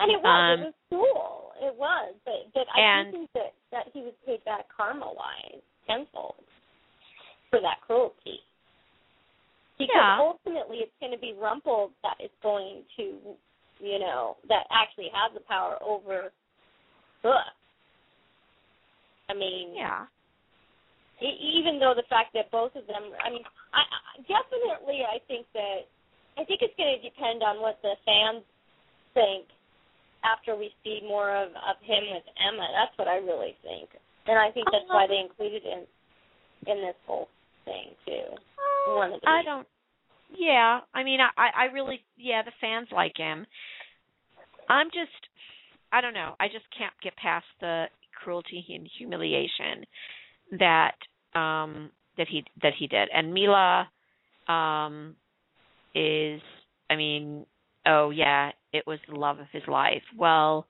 and it was cool. It was, but I do think that he was paid back karma-wise tenfold for that cruelty. Because ultimately it's going to be Rumpel that is going to, that actually has the power over Hook. I mean, even though the fact that both of them, I think it's going to depend on what the fans think after we see more of him with Emma. That's what I really think. And I think that's why they included him in this whole thing, too. The fans like him. I don't know. I just can't get past the cruelty and humiliation that he did. And Mila it was the love of his life. Well,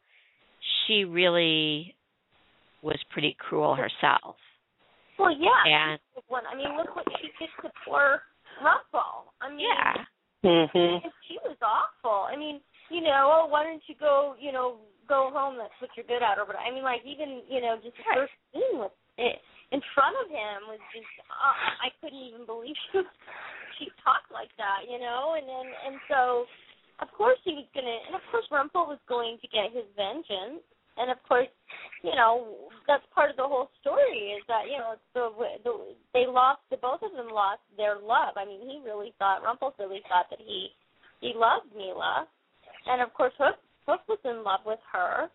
she really was pretty cruel herself. Well, yeah. Look what she did to poor Rumpel. She was awful. Why don't you go home? That's what you're good at, or whatever. Just the first scene with it in front of him was just I couldn't even believe she talked like that, And so, of course, Rumpel was going to get his vengeance. And, of course, that's part of the whole story is that, both of them lost their love. Rumpel really thought that he loved Mila. And, of course, Hook was in love with her.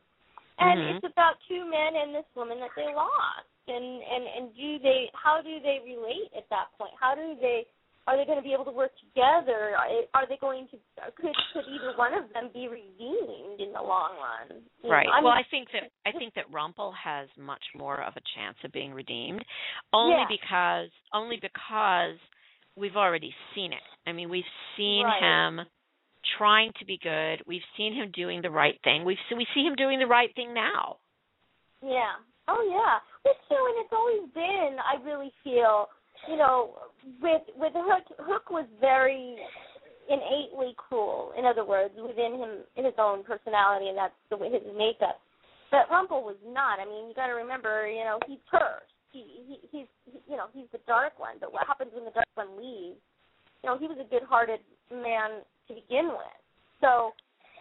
And it's about two men and this woman that they lost. and do they? How do they relate at that point? How do they? Are they going to be able to work together? Are they going to? Could either one of them be redeemed in the long run? Right. Well, I think that Rumpel has much more of a chance of being redeemed, only because we've already seen it. I mean, we've seen him trying to be good. We've seen him doing the right thing. We see him doing the right thing now. Yeah. Oh yeah. It's true, and it's always been. I really feel. You know, with Hook was very innately cruel. In other words, within him, his own personality, and that's the way his makeup. But Rumpel was not. I mean, you got to remember, you know, he cursed. He's the dark one. But what happens when the dark one leaves? You know, he was a good-hearted man to begin with. So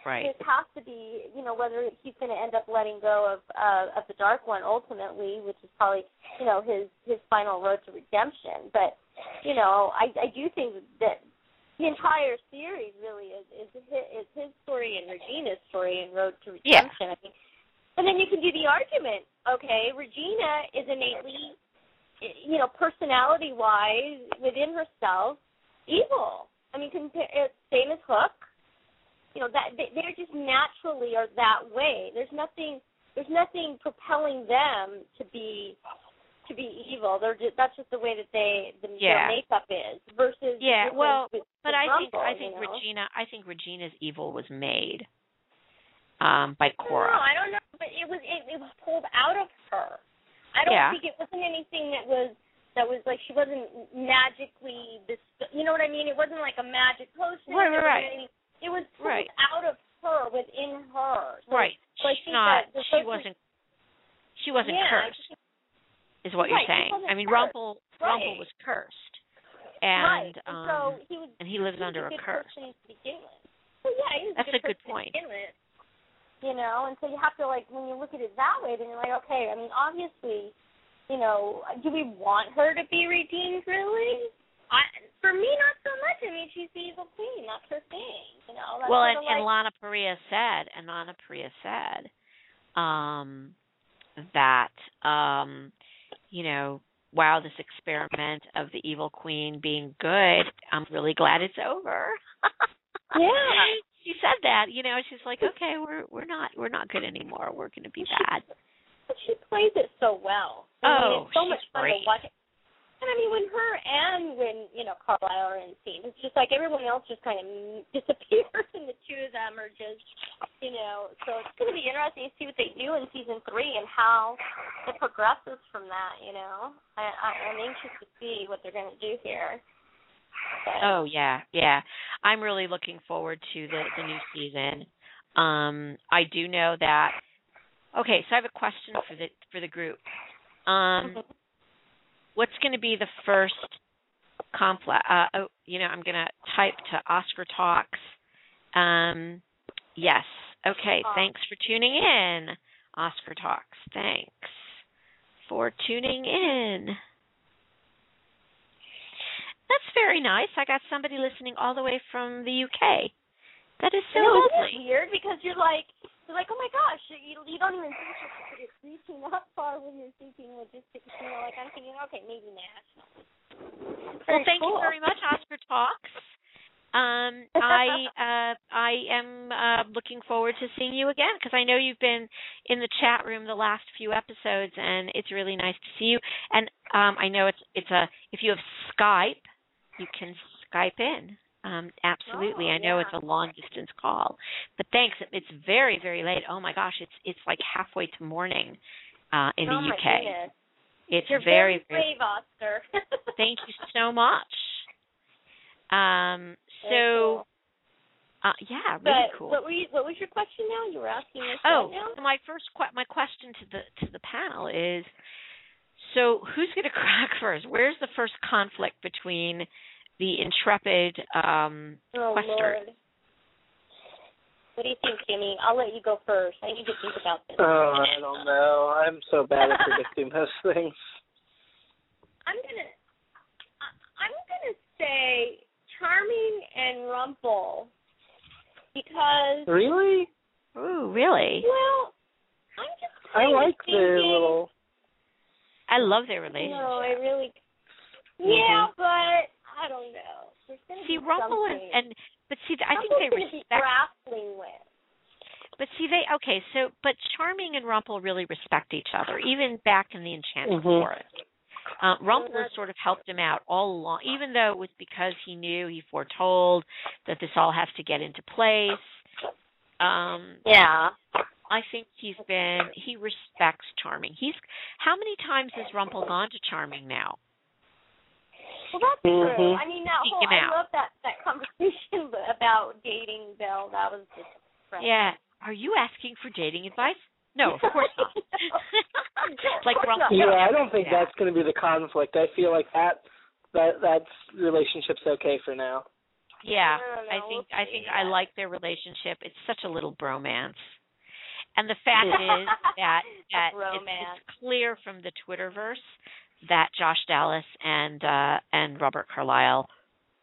this has to be, you know, whether he's going to end up letting go of the dark one ultimately, which is probably, you know, his final road to redemption. But, you know, I do think that the entire series really is his story and Regina's story and road to redemption. Yeah. I mean, and then you can do the argument, okay, Regina is innately, you know, personality-wise within herself evil. I mean, same as Hook. You know, that they're just naturally are that way. There's nothing propelling them to be evil. They're just, that's just the way that their makeup is. Versus Regina's evil was made by Cora. No, I don't know, but it was pulled out of her. I don't think it wasn't anything that was like she wasn't magically this. You know what I mean? It wasn't like a magic potion. Right. It was pulled out of her, within her. So right. She wasn't cursed, is what you're saying. I mean, Rumpel was cursed. And so he lives under a curse. Well, yeah, that's a good point. You know, and so you have to, like, when you look at it that way, then you're like, okay, I mean, obviously, you know, do we want her to be redeemed, really? For me, not so much. I mean, she's the evil queen. That's her thing, you know. That's and Lana Paria said that, you know, wow, this experiment of the evil queen being good, I'm really glad it's over. Yeah, she said that. You know, she's like, okay, we're not good anymore. We're going to be bad. But she plays it so well. I mean, it's so much fun to watch it. And I mean, when her and when, you know, Carlyle are in the scene, it's just like everyone else just kind of disappears, and the two of them are just, you know. So it's going to be interesting to see what they do in season 3 and how it progresses from that, you know. I'm anxious to see what they're going to do here. But. Oh, yeah, yeah. I'm really looking forward to the new season. I do know that. Okay, so I have a question for the group. What's going to be the first conflict? You know, I'm going to type to Oscar Talks. Yes. Okay. Thanks for tuning in, Oscar Talks. Thanks for tuning in. That's very nice. I got somebody listening all the way from the UK. That is so lovely. It's weird because you're like, oh my gosh, you don't even think you're reaching that far when you're thinking logistics. You know, like I'm thinking, okay, maybe national. Well, thank you very much, Oscar Talks. I am looking forward to seeing you again because I know you've been in the chat room the last few episodes, and it's really nice to see you. And I know if you have Skype, you can Skype in. Absolutely. I know it's a long distance call, but thanks. It's very, very late. Oh my gosh. It's like halfway to morning, in the UK. Goodness. You're very, very brave, Oscar. Thank you so much. Really cool. What was your question now? You were asking us. Oh, right now? My first my question to the panel is, so who's going to crack first? Where's the first conflict between the intrepid quester? Lord. What do you think, Jimmy? I'll let you go first. I need to think about this. Oh, I don't know. I'm so bad at predicting those things. I'm gonna say Charming and Rumpel because. Really? Ooh, really? Well, I'm just. I like the little. I love their relationship. No, I really. Yeah, but I don't know. See, Rumble I think they respect. Grappling with. But see, they but Charming and Rumple really respect each other, even back in the Enchanted Forest. Rumple has sort of helped him out all along, even though it was because he knew, he foretold that this all has to get into place. Yeah. I think he respects Charming. How many times has Rumple gone to Charming now? Well, that's true. I mean, I love that conversation about dating Belle. That was just incredible. Yeah. Are you asking for dating advice? No, of course not. I don't think that's going to be the conflict. I feel like that relationship's okay for now. Yeah, I like their relationship. It's such a little bromance. And the fact is that it's clear from the Twitterverse that Josh Dallas and Robert Carlyle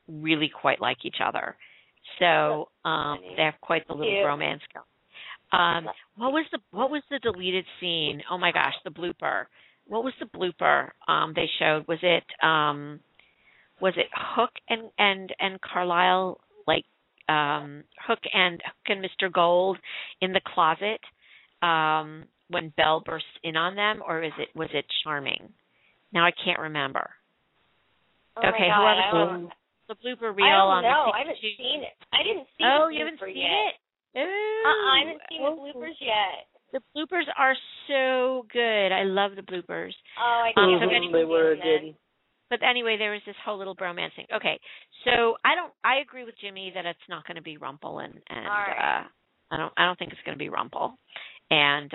really quite like each other. So they have quite the little bromance going. What was the deleted scene? Oh my gosh, the blooper. What was the blooper they showed? Was it Hook and Carlyle, like Hook and Mr. Gold in the closet when Belle bursts in on them, or was it Charming? Now I can't remember. Oh okay, whoever the blooper reel on the. I haven't seen it. I didn't see. Oh, you haven't seen it. Ooh. I haven't seen the bloopers yet. The bloopers are so good. I love the bloopers. Oh, I can't they were good. But anyway, there was this whole little bromance thing. Okay, so I agree with Jimmy that it's not going to be Rumple, and right. I don't think it's going to be Rumple, and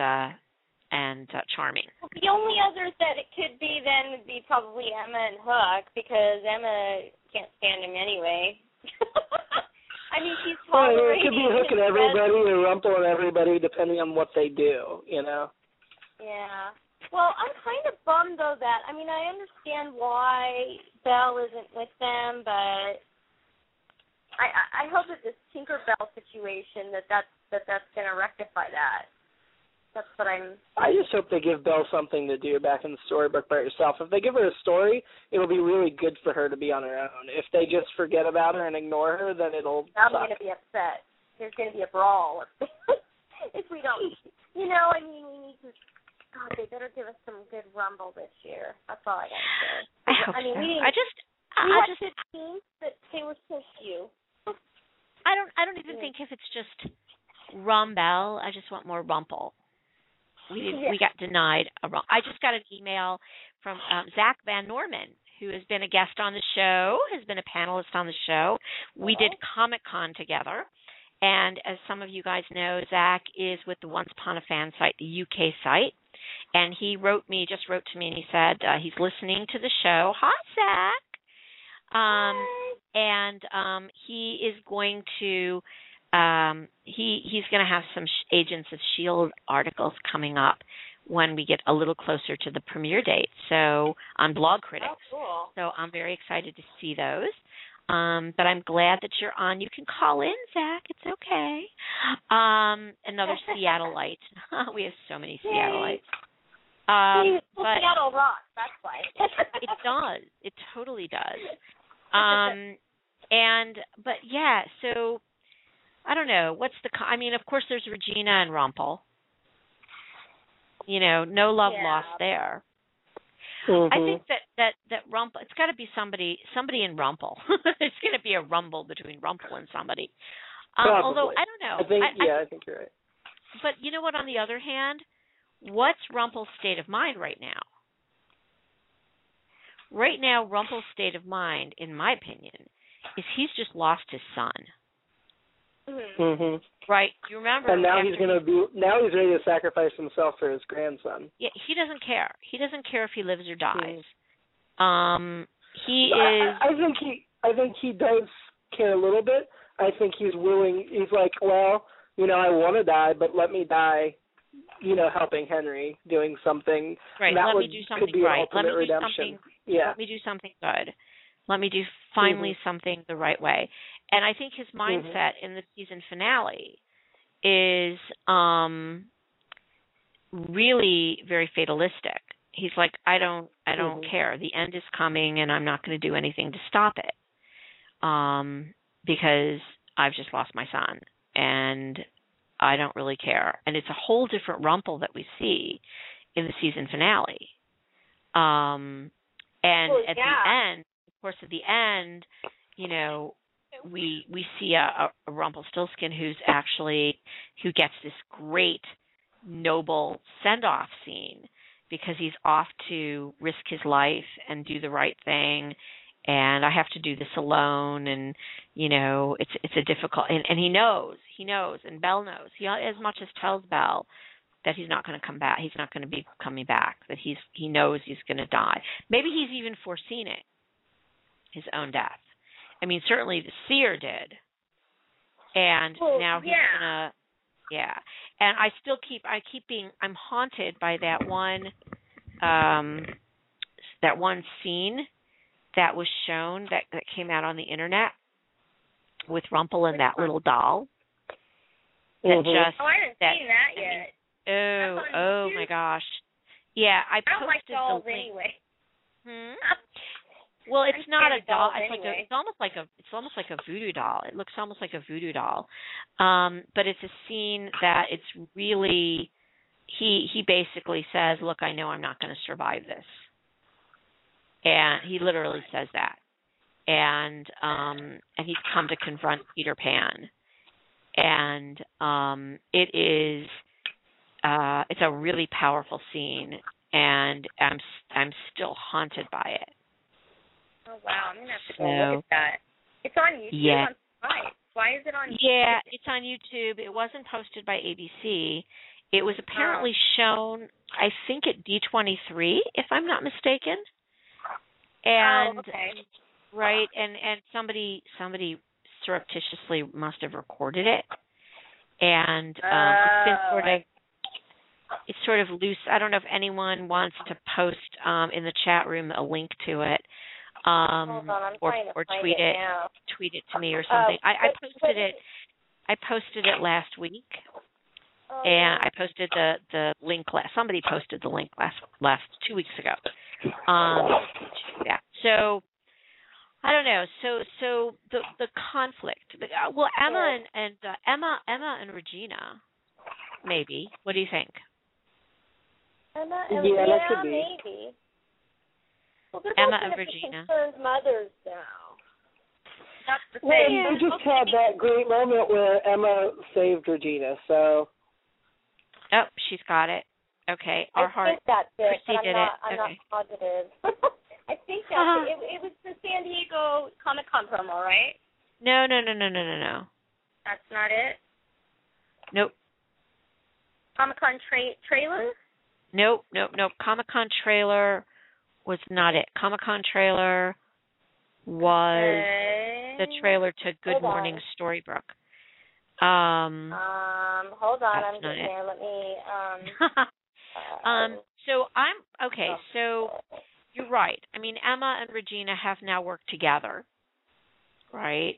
Charming. Well, the only others that it could be then would be probably Emma and Hook, because Emma can't stand him anyway. I mean, she's tolerating. It could be Hook and everybody, or Rumple and everybody, depending on what they do, you know? Yeah. Well, I'm kind of bummed, though, that, I mean, I understand why Belle isn't with them, but I hope that this Tinkerbell situation, that's going to rectify that. That's what I just hope they give Belle something to do back in the storybook by herself. If they give her a story, it'll be really good for her to be on her own. If they just forget about her and ignore her, then it'll I'm going to be upset. There's going to be a brawl if we don't. You know, I mean, we need to – God, they better give us some good Rumble this year. That's all I got to say. I hope we teams that they were so few. I don't even think if it's just Rumble. I just want more Rumple. We got denied a wrong. I just got an email from Zach Van Norman, who has been a guest on the show, has been a panelist on the show. We did Comic-Con together. And as some of you guys know, Zach is with the Once Upon a Fan site, the UK site. And he wrote to me, and he said he's listening to the show. Hi, Zach. He is going to... he's going to have some Agents of S.H.I.E.L.D. articles coming up when we get a little closer to the premiere date, so on Blog Critics. Oh, cool. So I'm very excited to see those. But I'm glad that you're on. You can call in, Zach. It's okay. Another Seattleite. We have so many Seattleites. Seattle rocks, that's why. It does. It totally does. So... I don't know. I mean, of course, there's Regina and Rumple. You know, no love lost there. Mm-hmm. I think that Rumple, it's got to be somebody in Rumple. It's going to be a rumble between Rumple and somebody. Although, I don't know. I think you're right. But you know what, on the other hand, what's Rumple's state of mind right now? Right now, Rumple's state of mind, in my opinion, is he's just lost his son. Mm-hmm. Right. You remember? And now now he's ready to sacrifice himself for his grandson. Yeah, he doesn't care. He doesn't care if he lives or dies. Mm-hmm. I think he does care a little bit. I think he's willing. He's like, well, you know, I want to die, but let me die. You know, helping Henry, doing something. Right. Let me do something good. Let me do finally something the right way. And I think his mindset in the season finale is really very fatalistic. He's like, I don't mm-hmm. care. The end is coming, and I'm not going to do anything to stop it, because I've just lost my son, and I don't really care. And it's a whole different Rumpel that we see in the season finale. At the end, of course, at the end, you know, we see a Rumpelstiltskin who gets this great noble send-off scene, because he's off to risk his life and do the right thing, and I have to do this alone, and, you know, it's a difficult, and he knows, and Belle knows. He as much as tells Belle that he's not going to come back, he's not going to be coming back, that he knows he's going to die. Maybe he's even foreseen it, his own death. I mean, certainly the seer did, and now he's going to... Yeah, and I still I'm haunted by that one scene that was shown that came out on the internet with Rumpel and that little doll. Mm-hmm. I haven't seen that yet. Oh my gosh! Yeah, I don't like dolls anyway. Hmm? Well, it's not a doll. It's like it's almost like a voodoo doll. It looks almost like a voodoo doll, but it's a scene that it's really. He basically says, "Look, I know I'm not going to survive this," and he literally says that, and he's come to confront Peter Pan, and it is it's a really powerful scene, and I'm still haunted by it. Oh, wow, I'm going to have to go look at that. It's on YouTube? Yeah. Why is it on YouTube? Yeah, it's on YouTube. It wasn't posted by ABC. It was apparently shown, I think, at D23, if I'm not mistaken. And, okay. Right, and somebody surreptitiously must have recorded it. And it's sort of loose. I don't know if anyone wants to post in the chat room a link to it. Hold on, I'm or tweet it now. Tweet it to me or something. I posted it last week, and I posted the link last. Somebody posted the link last 2 weeks ago. Yeah. So I don't know. So the conflict. Well, Emma and Regina, maybe. What do you think? Emma and Regina, maybe. Well, Emma and Regina. Mothers now. Well, we just had that great moment where Emma saved Regina, so. Oh, she's got it. Okay, our heart. I think that's it. I'm not positive. I think that's it. It was the San Diego Comic-Con promo, right? No. That's not it? Nope. Comic-Con trailer? Nope. Comic-Con trailer... was not it. Comic-Con trailer was the trailer to Good Morning Storybrooke. Hold on, I'm just there. Let me. So I'm okay. So you're right. I mean, Emma and Regina have now worked together, right?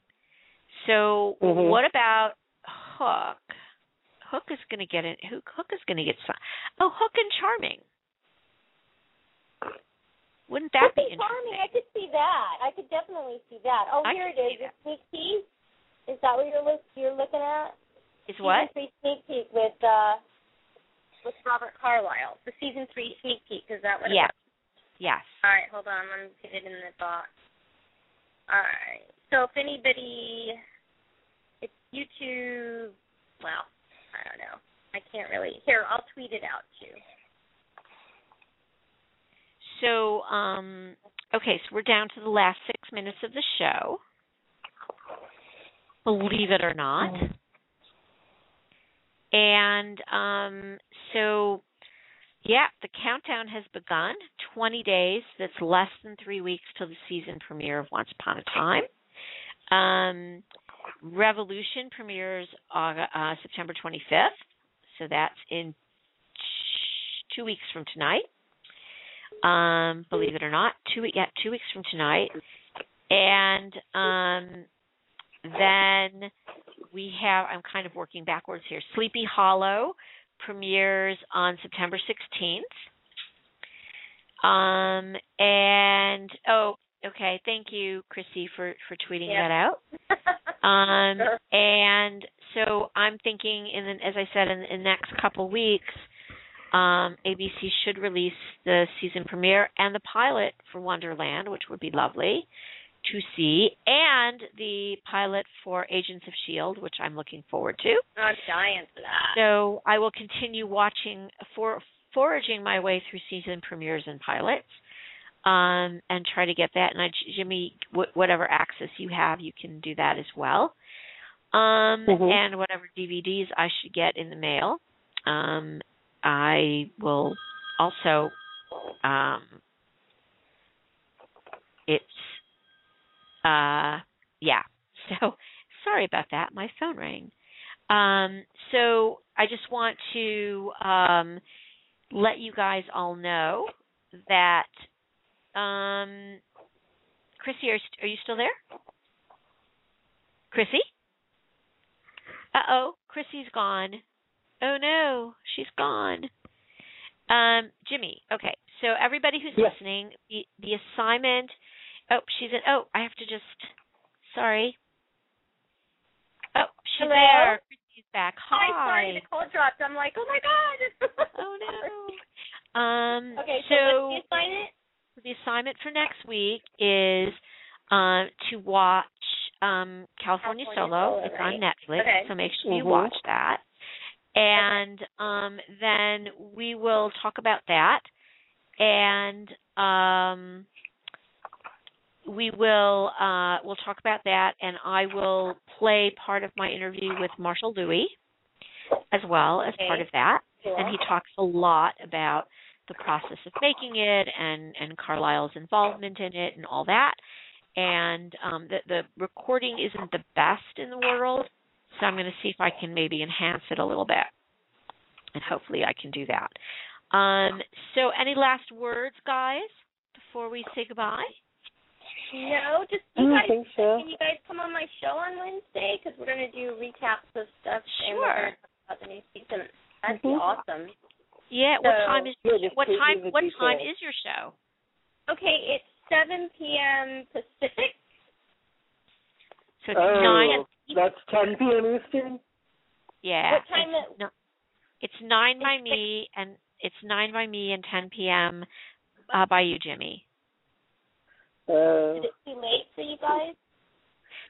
So what about Hook? Hook is going to get it. Hook is going to get signed. Oh, Hook and Charming. Wouldn't that be interesting? I could see that. I could definitely see that. Oh, here it is. It's sneak peek. Is that what you're looking at? It's what? Season 3 sneak peek with Robert Carlyle. The season 3 sneak peek. Is that what it is? Yes. All right. Hold on. Let me get it in the box. All right. So if anybody, it's YouTube. Well, I don't know. I can't really. Here, I'll tweet it out too. So, so we're down to the last 6 minutes of the show, believe it or not. And the countdown has begun, 20 days. That's less than 3 weeks till the season premiere of Once Upon a Time. Revolution premieres September 25th, so that's in 2 weeks from tonight. Believe it or not, 2 weeks from tonight, and then we have. I'm kind of working backwards here. Sleepy Hollow premieres on September 16th, And oh, okay, thank you, Chrissy, for tweeting that out. Sure. And so I'm thinking, as I said, in the next couple weeks, ABC should release the season premiere and the pilot for Wonderland, which would be lovely to see, and the pilot for Agents of S.H.I.E.L.D., which I'm looking forward to. I'm dying for that. So I will continue watching, foraging my way through season premieres and pilots, and try to get that. And Jimmy, whatever access you have, you can do that as well. And whatever DVDs I should get in the mail, I will also, so sorry about that. My phone rang. So I just want to let you guys all know that, Chrissy, are you still there? Chrissy? Uh-oh, Chrissy's gone. Oh, no, she's gone. Jimmy, okay, so everybody who's listening, the assignment, I have to just, sorry. Oh, she's there. Chrissy's back. Hi. Sorry, the call dropped. I'm like, oh, my God. Oh, no. Okay, so what's the assignment? The assignment for next week is to watch California Solo. It's right on Netflix, so make sure you watch that. And then we will talk about that, and we'll talk about that, and I will play part of my interview with Marshall Louis as well as part of that, and he talks a lot about the process of making it and Carlyle's involvement in it and all that, and the recording isn't the best in the world. So I'm going to see if I can maybe enhance it a little bit, and hopefully I can do that. So any last words, guys, before we say goodbye? No, just can you guys come on my show on Wednesday? Because we're going to do recaps of stuff. Sure. And we're going to talk about the new season. That'd be awesome. Yeah. So, what time is your show? Okay, it's 7 p.m. Pacific. So it's 9. That's 10 p.m. Eastern? Yeah. What time is it? It's 9 by me, and it's 9 by me and 10 p.m. By you, Jimmy. Is it too late for you guys?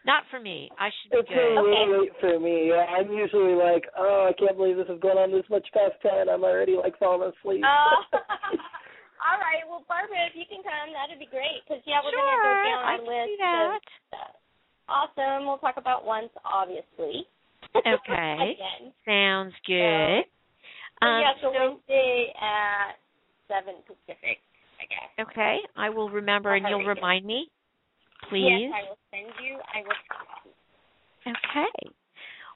Not for me. I should be good. It's really late for me. Yeah, I'm usually like, I can't believe this is going on this much past 10. I'm already, falling asleep. All right. Well, Barbara, if you can come, that would be great. Because, we're going to go down our list of stuff. Awesome. We'll talk about Once, obviously. Okay. Sounds good. Wednesday at 7 Pacific, I guess. Okay. I will remember, and you'll remind me, please. Yes, I will send you. Okay.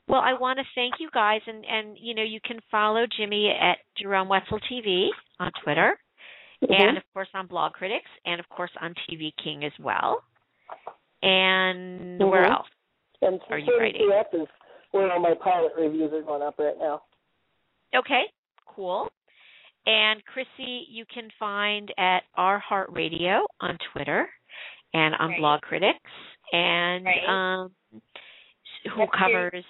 Well, I want to thank you guys, and you can follow Jimmy at Jerome Wetzel TV on Twitter, and, of course, on Blog Critics, and, of course, on TV King as well. And where else are you writing? Where all my pilot reviews are going up right now. Okay, cool. And Chrissy, you can find at Our Heart Radio on Twitter and on Blog Critics, and who covers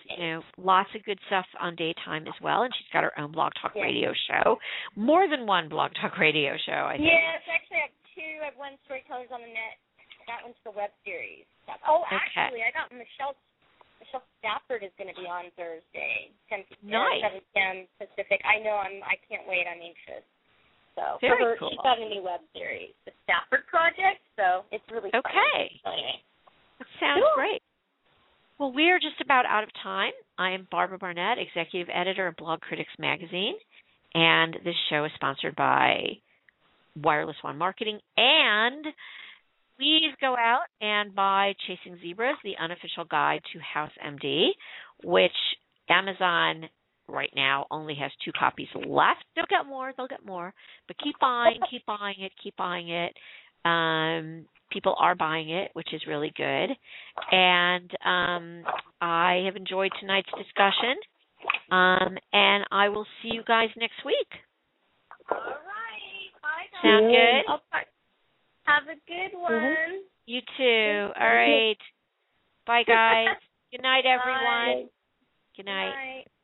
lots of good stuff on daytime as well. And she's got her own Blog Talk Radio show, more than one Blog Talk Radio show, I think. Yes, actually, I have two. I have one, Storytellers on the Net. That one's the web series. Actually, I got Michelle Stafford is going to be on Thursday, 10 p.m. 7 p.m. Pacific. I know. I can't wait. I'm anxious. So cool. She's got a new web series, The Stafford Project. So it's really fun. Anyway. That sounds great. Well, we are just about out of time. I am Barbara Barnett, executive editor of Blog Critics Magazine, and this show is sponsored by Wireless One Marketing, and please go out and buy Chasing Zebras, the unofficial guide to House MD, which Amazon right now only has 2 copies left. They'll get more. But keep buying it. People are buying it, which is really good. And I have enjoyed tonight's discussion. And I will see you guys next week. All right. Bye, guys. Sound good? Have a good one. Mm-hmm. You too. All right. Bye, guys. Good night, everyone. Bye. Good night. Bye.